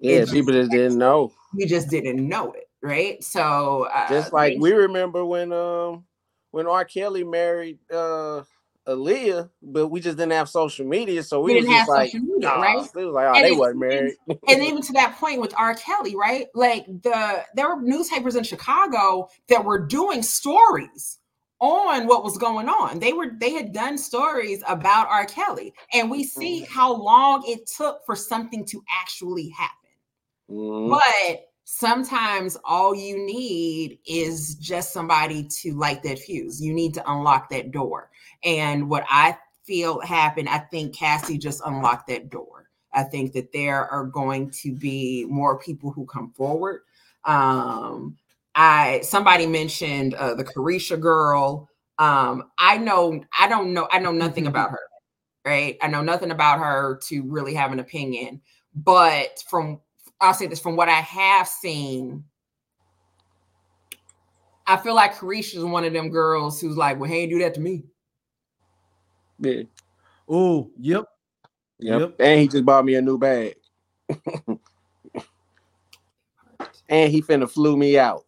Yeah, people just didn't know. We just didn't know it, right? So uh, just like we remember when um when R. Kelly married uh Aaliyah, but we just didn't have social media, so we, we didn't was have like, social media, nah. Right? It was like, oh, and they wasn't married. And even to that point with R. Kelly, right? Like the there were newspapers in Chicago that were doing stories on what was going on. They were they had done stories about R. Kelly, and we see how long it took for something to actually happen. Mm. But sometimes all you need is just somebody to light that fuse. You need to unlock that door. And what I feel happened, I think Cassie just unlocked that door. I think that there are going to be more people who come forward. Um, I somebody mentioned uh, the Carisha girl. Um, I know, I don't know, I know nothing about her, right? I know nothing about her to really have an opinion, but from I'll say this, from what I have seen, I feel like Carisha is one of them girls who's like, well, hey, do that to me. Yeah. Oh, yep. yep. Yep. And he just bought me a new bag. And he finna flew me out.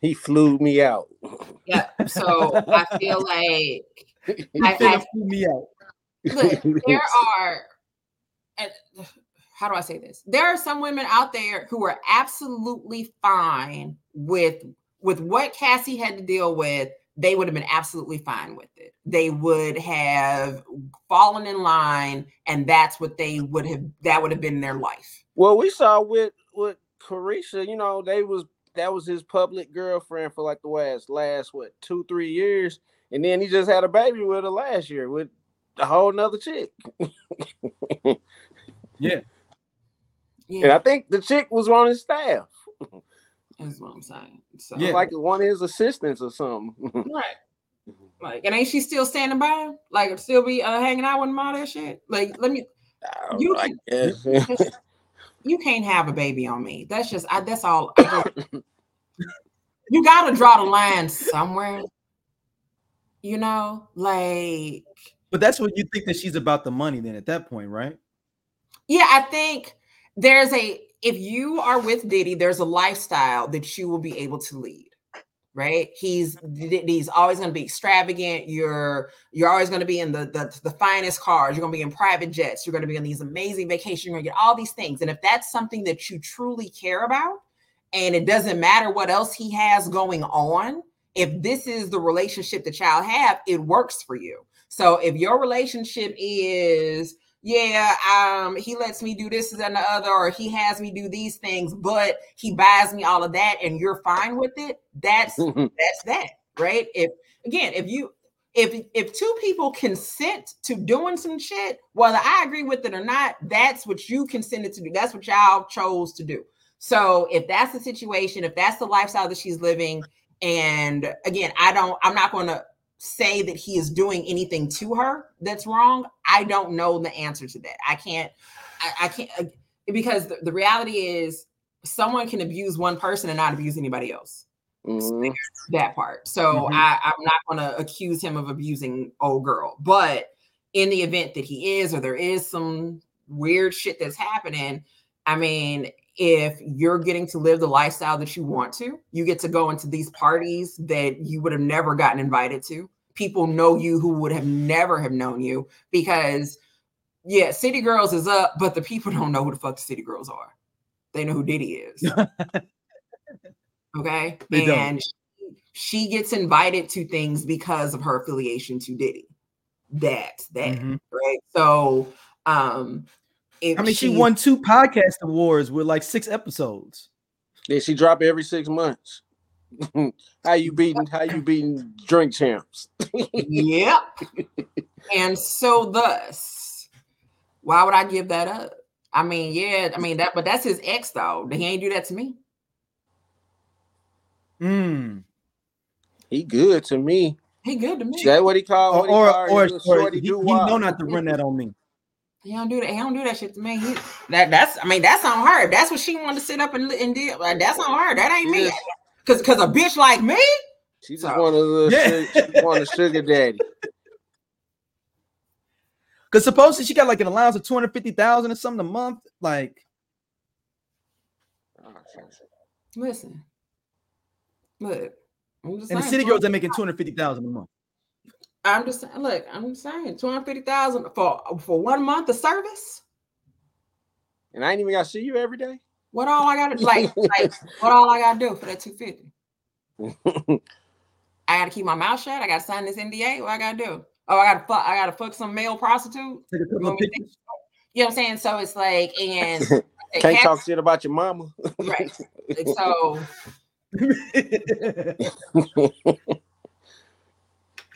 He flew me out. Yeah. So I feel like he I, finna I, flew me out. Look, there are and, how do I say this? There are some women out there who are absolutely fine with, with what Cassie had to deal with. They would have been absolutely fine with it. They would have fallen in line, and that's what they would have, that would have been their life. Well, we saw with, with Carisha, you know, they was, that was his public girlfriend for like the last, last, what, two, three years. And then he just had a baby with her last year with a whole nother chick. Yeah. Yeah. And I think the chick was on his staff. That's what I'm saying. So yeah. Like one of his assistants or something. Right. Like, and ain't she still standing by him? Like, still be uh, hanging out with him, all that shit? Like, let me... Oh, you, I guess. You can't have a baby on me. That's just... I, that's all. I just, you gotta draw the line somewhere. You know? Like... But that's when you think that she's about the money then at that point, right? Yeah, I think... There's a, if you are with Diddy, there's a lifestyle that you will be able to lead, right? He's Diddy's always going to be extravagant. You're you're always going to be in the, the the finest cars. You're going to be in private jets. You're going to be on these amazing vacations. You're going to get all these things. And if that's something that you truly care about, and it doesn't matter what else he has going on, if this is the relationship that y'all have, it works for you. So if your relationship is... Yeah, um, he lets me do this and the other, or he has me do these things, but he buys me all of that, and you're fine with it. That's that's that, right? If again, if you if if two people consent to doing some shit, whether I agree with it or not, that's what you consented to do. That's what y'all chose to do. So if that's the situation, if that's the lifestyle that she's living, and again, I don't, I'm not going to say that he is doing anything to her that's wrong. I don't know the answer to that. I can't, I, I can't, uh, because the, the reality is someone can abuse one person and not abuse anybody else. Mm. That part. So mm-hmm. I, I'm not going to accuse him of abusing old girl. But in the event that he is, or there is some weird shit that's happening, I mean, if you're getting to live the lifestyle that you want to, you get to go into these parties that you would have never gotten invited to. People know you who would have never have known you because, yeah, City Girls is up, but the people don't know who the fuck the City Girls are. They know who Diddy is. Okay? They and don't. She gets invited to things because of her affiliation to Diddy. That, that, mm-hmm. right? So, um, I mean, she, she won two podcast awards with like six episodes. Yeah, she dropped every six months. How you beating? How you beating drink champs? Yep. And so, thus, why would I give that up? I mean, yeah, I mean that, but that's his ex, though. He ain't do that to me. Hmm. He good to me. He good to me. Is that what he called? What or he called or, or, or he, he, he know not to run that on me. He don't do that. He don't do that shit to me. He, that that's. I mean, that's on her. That's what she wanted to sit up and and do. Like, that's on her. That ain't me. Cause, cause a bitch like me, she just so. want a little, yeah. sugar, she want a sugar daddy. Cause supposedly she got like an allowance of two hundred fifty thousand or something a month. Like, listen, look, I'm just and saying, the City Girls that making two hundred fifty thousand a month. I'm just saying, look, I'm saying two hundred fifty thousand for for one month of service. And I ain't even gotta see you every day. What all I gotta like, like? What all I gotta do for that two fifty? I gotta keep my mouth shut. I gotta sign this N D A. What I gotta do? Oh, I gotta fuck. I gotta fuck some male prostitute. You know what I'm saying? So it's like, and can't talk shit about your mama, right? So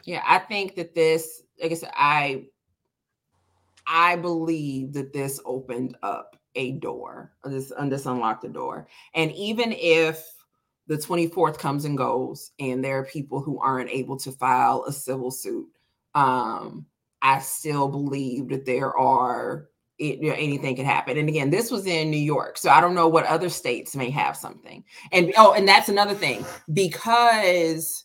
yeah, I think that this. Like I said, I I believe that this opened up a door, this, this unlocked the door. And even if the twenty-fourth comes and goes and there are people who aren't able to file a civil suit, um, I still believe that there are, it, you know, anything can happen. And again, this was in New York. So I don't know what other states may have something. And oh, and that's another thing, because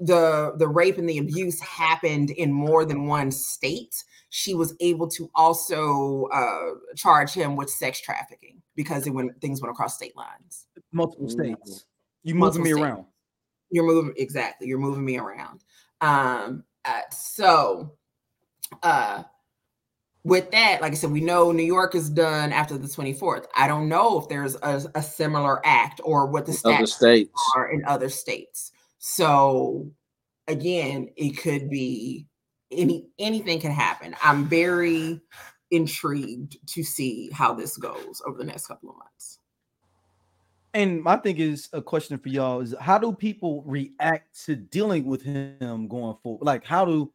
the the rape and the abuse happened in more than one state, she was able to also uh, charge him with sex trafficking because it went, things went across state lines. Multiple states. You're moving me around. You're moving, exactly. You're moving me around. Um, uh, so uh, with that, like I said, we know New York is done after the twenty-fourth. I don't know if there's a, a similar act or what the stats are in other states. So again, it could be Any anything can happen. I'm very intrigued to see how this goes over the next couple of months. And my thing is, a question for y'all is, how do people react to dealing with him going forward? Like, how do,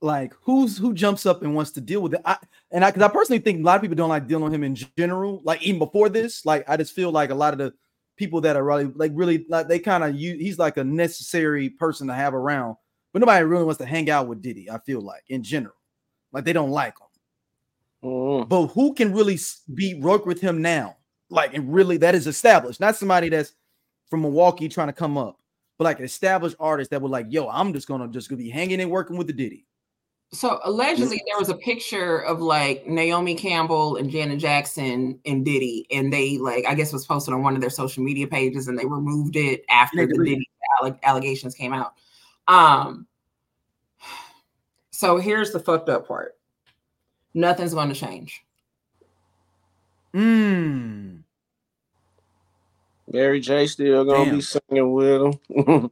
like, who's who jumps up and wants to deal with it? I, and I, because I personally think a lot of people don't like dealing with him in general. Like even before this, like I just feel like a lot of the people that are really like really like they kind of use. He's like a necessary person to have around. But nobody really wants to hang out with Diddy, I feel like, in general. Like, they don't like him. Mm. But who can really be work with him now? Like, and really, that is established. Not somebody that's from Milwaukee trying to come up. But, like, an established artist that were like, yo, I'm just going to just gonna be hanging and working with the Diddy. So, allegedly, there was a picture of, like, Naomi Campbell and Janet Jackson and Diddy. And they, like, I guess was posted on one of their social media pages. And they removed it after the Diddy alleg- allegations came out. Um, so here's the fucked up part. Nothing's going to change. Mm. Mary J still going to be singing with him.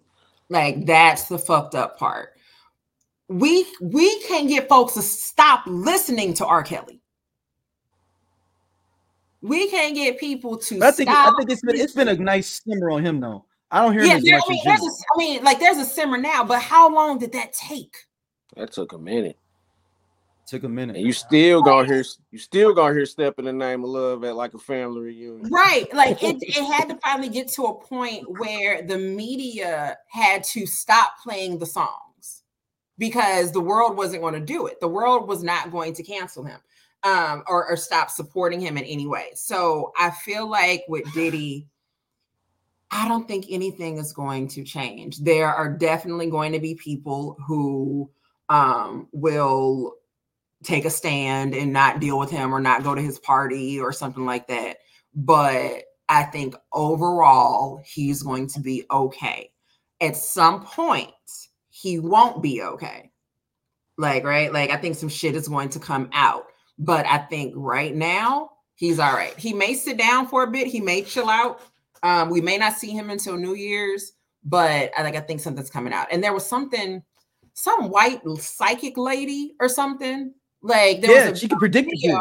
Like, that's the fucked up part. We, we can't get folks to stop listening to R. Kelly. We can't get people to I think, stop. I think it's been, it's been a nice simmer on him, though. I don't hear yeah, him as there, much I mean, as you. I mean, like, there's a simmer now, but how long did that take? That took a minute. Took a minute. And you still gonna hear, you still gonna hear "Step in the Name of Love" at like a family reunion, right? Like it, it had to finally get to a point where the media had to stop playing the songs because the world wasn't going to do it. The world was not going to cancel him um, or, or stop supporting him in any way. So I feel like with Diddy, I don't think anything is going to change. There are definitely going to be people who um, will take a stand and not deal with him or not go to his party or something like that. But I think overall, he's going to be okay. At some point, he won't be okay. Like, right? Like, I think some shit is going to come out. But I think right now, he's all right. He may sit down for a bit. He may chill out. Um, we may not see him until New Year's, but I like I think something's coming out. And there was something, some white psychic lady or something. Like there yeah, was a she could predict it.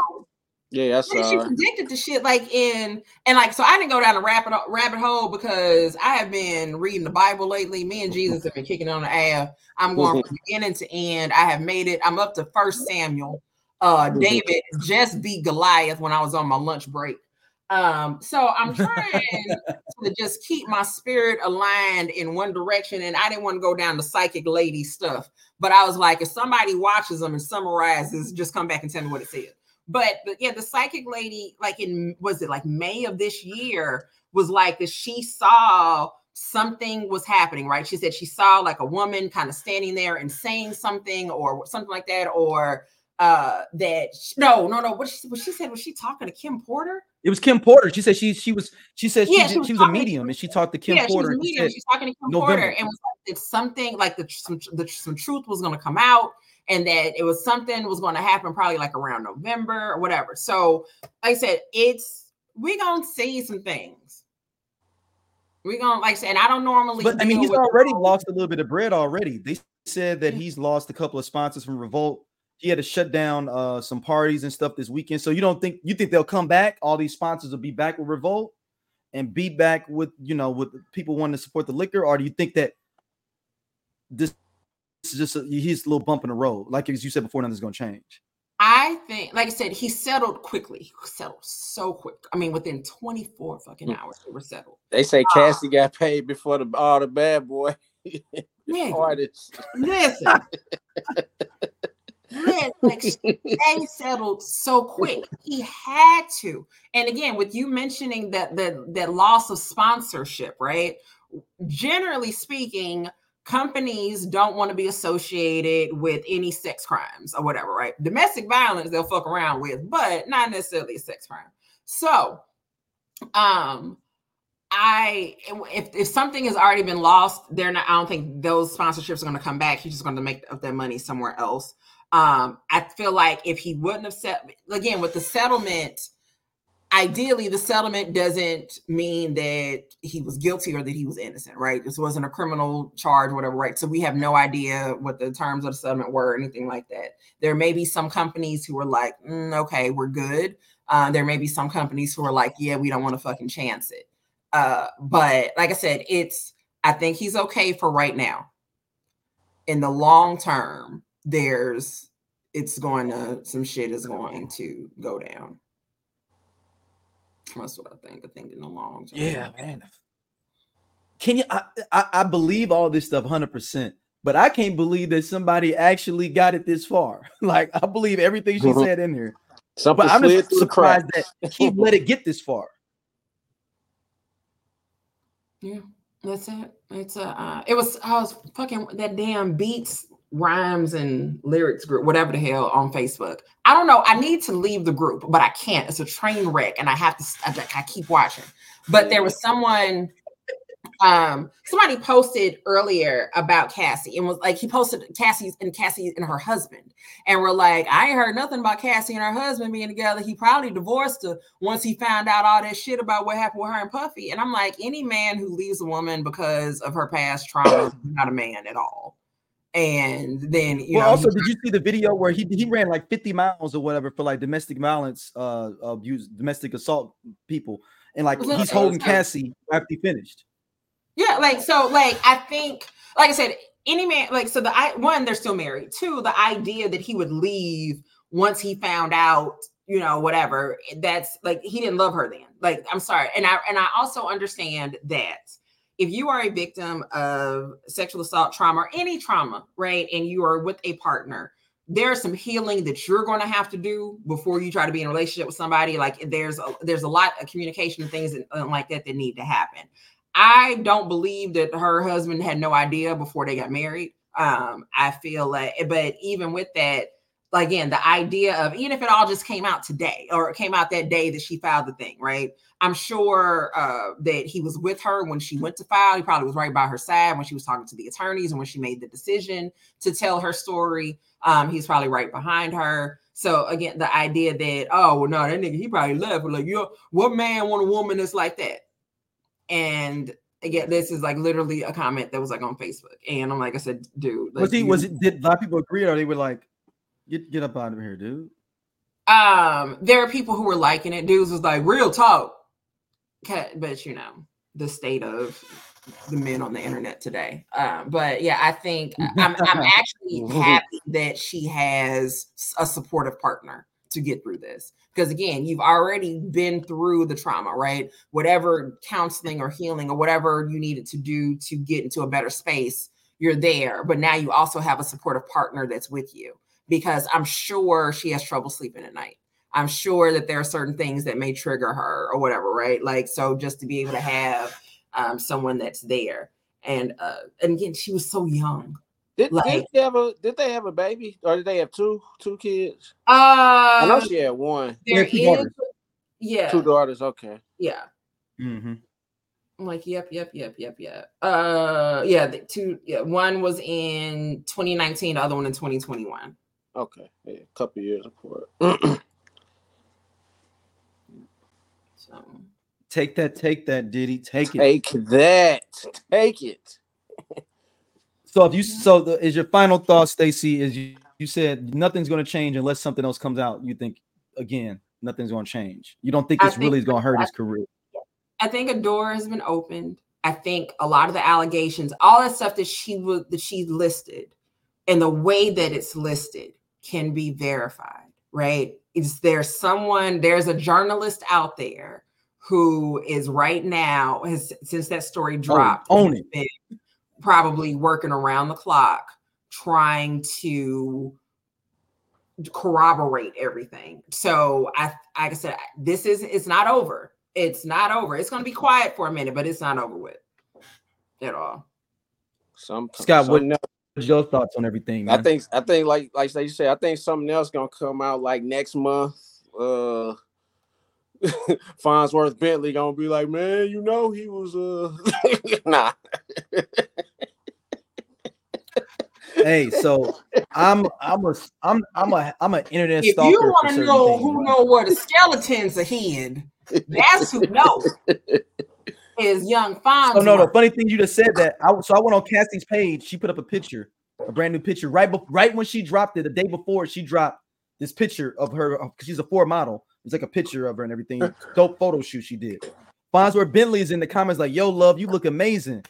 Yeah, that's right. She predicted the shit like in and like so I didn't go down a rabbit rabbit hole because I have been reading the Bible lately. Me and Jesus have been kicking on the ass. I'm going from beginning to end. I have made it. I'm up to First Samuel. Uh, David just beat Goliath when I was on my lunch break. Um, so I'm trying to just keep my spirit aligned in one direction, and I didn't want to go down the psychic lady stuff, but I was like, if somebody watches them and summarizes, just come back and tell me what it said. But, but yeah, the psychic lady, like in, was it like May of this year, was like that she saw something was happening, right? She said she saw like a woman kind of standing there and saying something or something like that, or uh, that, she, no, no, no, what she, what she said, was she talking to Kim Porter? It was Kim Porter. She said she she was she said yeah, she, she was, she was a medium, and she talked to Kim yeah, Porter. She was a medium. She She's talking to Kim November. Porter, and was like, it's something like the some the, some truth was going to come out, and that it was something was going to happen probably like around November or whatever. So, like I said, it's we're gonna see some things. We're gonna like I said, and I don't normally. But I mean, he's already them. lost a little bit of bread already. They said that he's lost a couple of sponsors from Revolt. He had to shut down uh, some parties and stuff this weekend. So you don't think you think they'll come back? All these sponsors will be back with Revolt and be back with, you know, with people wanting to support the liquor? Or do you think that this is just a, he's a little bump in the road? Like as you said before, nothing's going to change. I think, like I said, he settled quickly. He settled so quick. I mean, within twenty-four fucking hours, they were settled. They say uh, Cassie got paid before the all the bad boy artists. Listen. Listen, like they settled so quick. He had to. And again, with you mentioning that the that loss of sponsorship, right? Generally speaking, companies don't want to be associated with any sex crimes or whatever, right? Domestic violence they'll fuck around with, but not necessarily a sex crime. So, um, I if if something has already been lost, they're not. I don't think those sponsorships are going to come back. He's just going to make up that money somewhere else. Um, I feel like if he wouldn't have set again with the settlement, ideally the settlement doesn't mean that he was guilty or that he was innocent, right? This wasn't a criminal charge, or whatever, right? So we have no idea what the terms of the settlement were or anything like that. There may be some companies who were like, mm, okay, we're good. Uh, there may be some companies who are like, yeah, we don't want to fucking chance it. Uh, but like I said, it's, I think he's okay for right now. In the long term, there's it's going to some shit is going to go down. That's what I think. I think in the long term. Yeah, man. Can you I I, I believe all this stuff one hundred percent, but I can't believe that somebody actually got it this far. Like I believe everything she mm-hmm. said in here. Something but I'm just surprised that he let it get this far. Yeah, that's it. It's a uh, it was I was fucking that damn Beats Rhymes and lyrics group, whatever the hell, on Facebook. I don't know. I need to leave the group, but I can't. It's a train wreck, and I have to. I, I keep watching. But there was someone, um, somebody posted earlier about Cassie, and was like, he posted Cassie's and Cassie and her husband, and we're like, I ain't heard nothing about Cassie and her husband being together. He probably divorced her once he found out all that shit about what happened with her and Puffy. And I'm like, any man who leaves a woman because of her past trauma is not a man at all. And then you well, know, also, did you see the video where he he ran like fifty miles or whatever for like domestic violence, uh, abuse, domestic assault people, and like he's like, holding Cassie after he finished? Yeah, like so, like I think, like I said, any man, like so the I one they're still married. Two, the idea that he would leave once he found out, you know, whatever. That's like he didn't love her then. Like I'm sorry, and I and I also understand that. If you are a victim of sexual assault trauma or any trauma, right, and you are with a partner, there's some healing that you're going to have to do before you try to be in a relationship with somebody. Like there's a, there's a lot of communication and things and, and like that that need to happen. I don't believe that her husband had no idea before they got married. Um, I feel like, but even with that, again, the idea of, even if it all just came out today or it came out that day that she filed the thing, right? I'm sure uh, that he was with her when she went to file. He probably was right by her side when she was talking to the attorneys and when she made the decision to tell her story. Um, he's probably right behind her. So again, the idea that, oh, well, no, that nigga, he probably left. But like, yo, what man want a woman that's like that? And again, this is like literally a comment that was like on Facebook. And I'm like, I said, dude. Like, was he, you, was it, did a lot of people agree or they were like, get get up out of here, dude? Um, there are people who were liking it. Dudes was like, real talk. But you know, the state of the men on the internet today. Um, but yeah, I think I'm, I'm actually happy that she has a supportive partner to get through this. Because again, you've already been through the trauma, right? Whatever counseling or healing or whatever you needed to do to get into a better space, you're there. But now you also have a supportive partner that's with you, because I'm sure she has trouble sleeping at night. I'm sure that there are certain things that may trigger her or whatever, right? Like, so just to be able to have um, someone that's there. And uh, and again, she was so young. Did, like, did they have a did they have a baby or did they have two two kids? Uh, I know she had one. There yeah, two is, daughters. yeah, two daughters. Okay, yeah. Mm-hmm. I'm like, yep, yep, yep, yep, yep. Uh, yeah, the two. Yeah, one was in twenty nineteen, the other one in twenty twenty-one. Okay, yeah, a couple years apart. So take that, take that, Diddy, take, take it, take that, take it. So if you, so the, is your final thought, Stacey? Is you, you said nothing's going to change unless something else comes out. You think again, nothing's going to change. You don't think this think, really is going to hurt I, his career. I think a door has been opened. I think a lot of the allegations, all that stuff that she was that she listed, and the way that it's listed can be verified, right? Is there someone, there's a journalist out there who is right now, has, since that story dropped, oh, own it. Been probably working around the clock trying to corroborate everything. So I, like I said, this is, it's not over. It's not over. It's going to be quiet for a minute, but it's not over with at all. Some Scott wouldn't know. Your thoughts on everything, man. I think I think like like you said, I think something else gonna come out like next month. Uh Farnsworth Bentley gonna be like, man, you know he was uh nah. Hey, so I'm I'm a I'm I'm a I'm an internet if stalker. If you want to know things, who right? know where the skeletons are hidden, that's who knows. Is young Fonz. Oh no, the funny thing you just said that. I, so I went on Cassie's page. She put up a picture, a brand new picture, right, be, right when she dropped it. The day before she dropped this picture of her, because she's a Ford model. It's like a picture of her and everything. Dope photo shoot she did. Fonzworth Bentley is in the comments like, "Yo, love, you look amazing."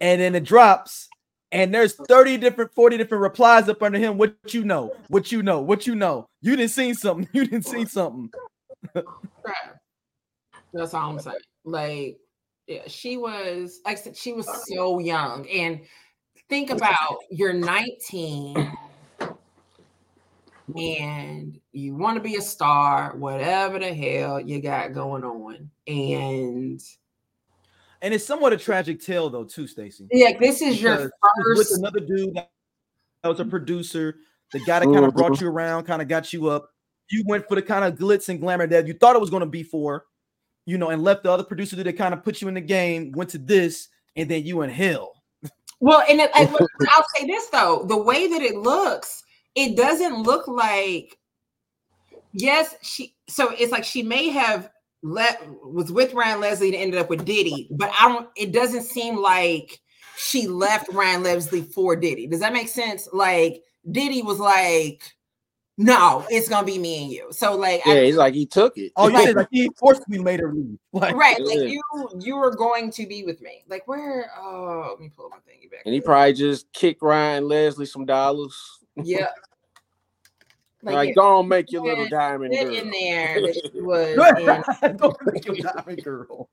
And then it drops, and there's thirty different, forty different replies up under him. What you know? What you know? What you know? You didn't see something. You didn't see something. That's all I'm saying. Like. Yeah, she was, like I said, she was so young. And think about, you're nineteen and you want to be a star, whatever the hell you got going on. And and it's somewhat a tragic tale, though, too, Stacey. Yeah, this is your first. With another dude that was a producer, the guy that kind of brought you around, kind of got you up. You went for the kind of glitz and glamour that you thought it was going to be for. You know, and left the other producer that kind of put you in the game, went to this, and then you in hell. Well, and it, I'll say this, though. The way that it looks, it doesn't look like, yes, she, so it's like she may have let, was with Ryan Leslie and ended up with Diddy, but I don't, it doesn't seem like she left Ryan Leslie for Diddy. Does that make sense? Like, Diddy was like, no, it's gonna be me and you. So like, yeah, I, he's like he took it. Oh, yeah, like he forced me later. Like, right, like yeah. you, you were going to be with me. Like where? Oh, let me pull my thingy back. And he probably just kicked Ryan Leslie some dollars. Yeah. Like, like yeah. Don't make your little diamond girl in there. That she was in. Don't make your diamond girl.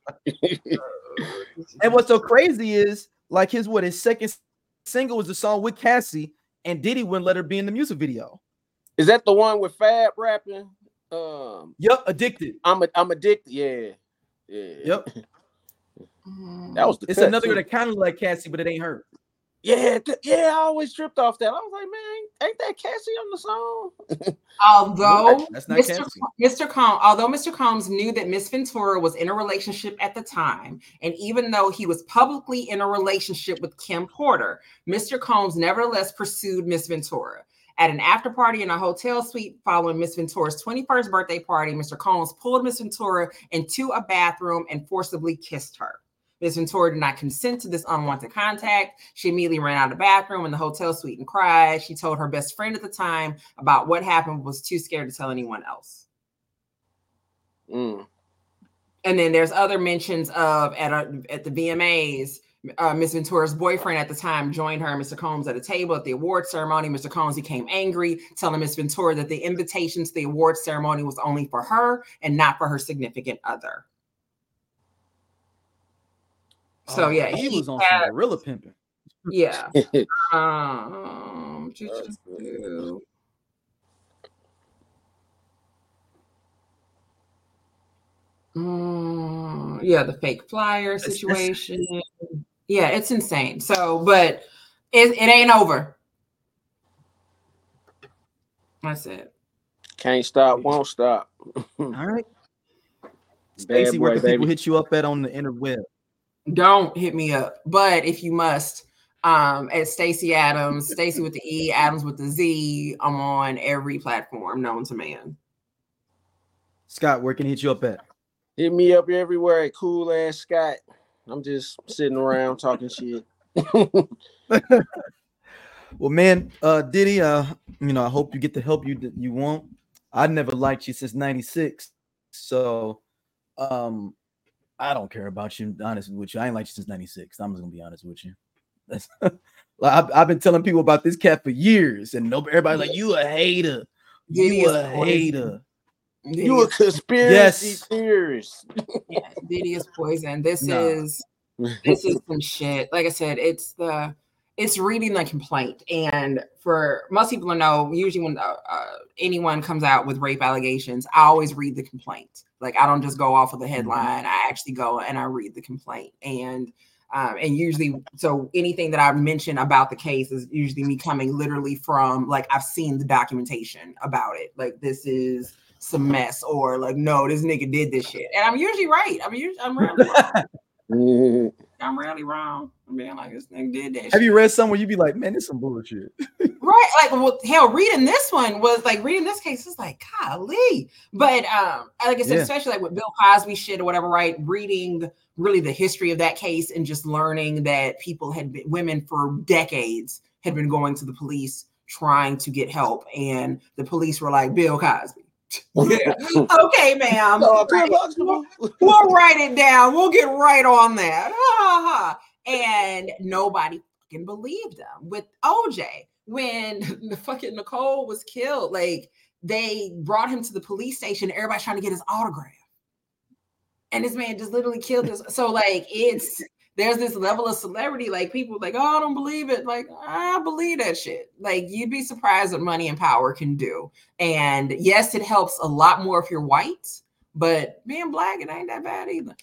And what's so crazy is like his what his second single was the song with Cassie, and Diddy wouldn't let her be in the music video. Is that the one with Fab rapping? Um, yep, addicted. I'm a, I'm addicted. Yeah, yeah. Yep. That was the it's cut, another one that kind of like Cassie, but it ain't her. Yeah, th- yeah, I always tripped off that. I was like, man, ain't that Cassie on the song? Although that's not Mister Cassie. Mister Combs, although Mister Combs knew that Miss Ventura was in a relationship at the time, and even though he was publicly in a relationship with Kim Porter, Mister Combs nevertheless pursued Miss Ventura. At an after party in a hotel suite following Miss Ventura's twenty-first birthday party, Mister Combs pulled Miss Ventura into a bathroom and forcibly kissed her. Miss Ventura did not consent to this unwanted contact. She immediately ran out of the bathroom in the hotel suite and cried. She told her best friend at the time about what happened, was too scared to tell anyone else. Mm. And then there's other mentions of at a, at the V M As, uh, Miss Ventura's boyfriend at the time joined her and Mister Combs at a table at the award ceremony. Mister Combs became angry, telling Miss Ventura that the invitation to the award ceremony was only for her and not for her significant other. So, oh, yeah, he, he was on had, some gorilla pimping. Yeah. um, just, just, um, yeah, the fake flyer situation. Yeah, it's insane. So, but it, it ain't over. That's it. Can't stop, won't stop. All right. Stacey, where can baby. people hit you up at on the interweb? Don't hit me up, but if you must, um, at Stacey Adams, Stacey with the E, Adams with the Z. I'm on every platform known to man. Scott, where can I hit you up at? Hit me up everywhere at Cool Ass Scott. I'm just sitting around talking shit. Well, man, uh, Diddy, uh, you know, I hope you get the help you you want. I never liked you since ninety-six, so um. I don't care about you, honest with you. I ain't like you since ninety-six. I'm just gonna be honest with you. That's I've, I've been telling people about this cat for years, and nobody, everybody's like, "You a hater, Diddy you a hater, Diddy you a conspiracy yes. theorist." Yeah, Diddy is poison. This nah. is this is some shit. Like I said, it's the it's reading the complaint, and for most people to know, usually when uh, uh, anyone comes out with rape allegations, I always read the complaint. Like, I don't just go off of the headline. I actually go and I read the complaint. And um, and usually, so anything that I mention about the case is usually me coming literally from, like, I've seen the documentation about it. Like, this is some mess, or like, no, this nigga did this shit. And I'm usually right. I'm usually, I'm rarely wrong. I'm rarely wrong. I'm being like, this nigga did that shit. Have you read somewhere you'd be like, man, this some bullshit. Right. Like, well, hell, reading this one was like, reading this case is like, golly. But um, like I said, yeah. especially like with Bill Cosby shit or whatever, right? Reading really the history of that case and just learning that people had been, women for decades had been going to the police trying to get help. And the police were like, Bill Cosby. Yeah. Okay, ma'am. No, right. we'll, we'll write it down. We'll get right on that. Ha, ha, ha. And nobody fucking believed them. With O J, when the fucking Nicole was killed, like, they brought him to the police station. Everybody's trying to get his autograph, and this man just literally killed us. So, like, it's there's this level of celebrity. Like, people like, oh, I don't believe it. Like, I believe that shit. Like, you'd be surprised what money and power can do. And yes, it helps a lot more if you're white, but being black, it ain't that bad either.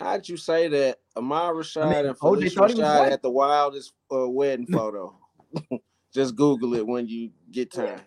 How'd you say that? Amar Rashad I mean, and Felicia Rashad at the wildest uh, wedding photo. Just Google it when you get time.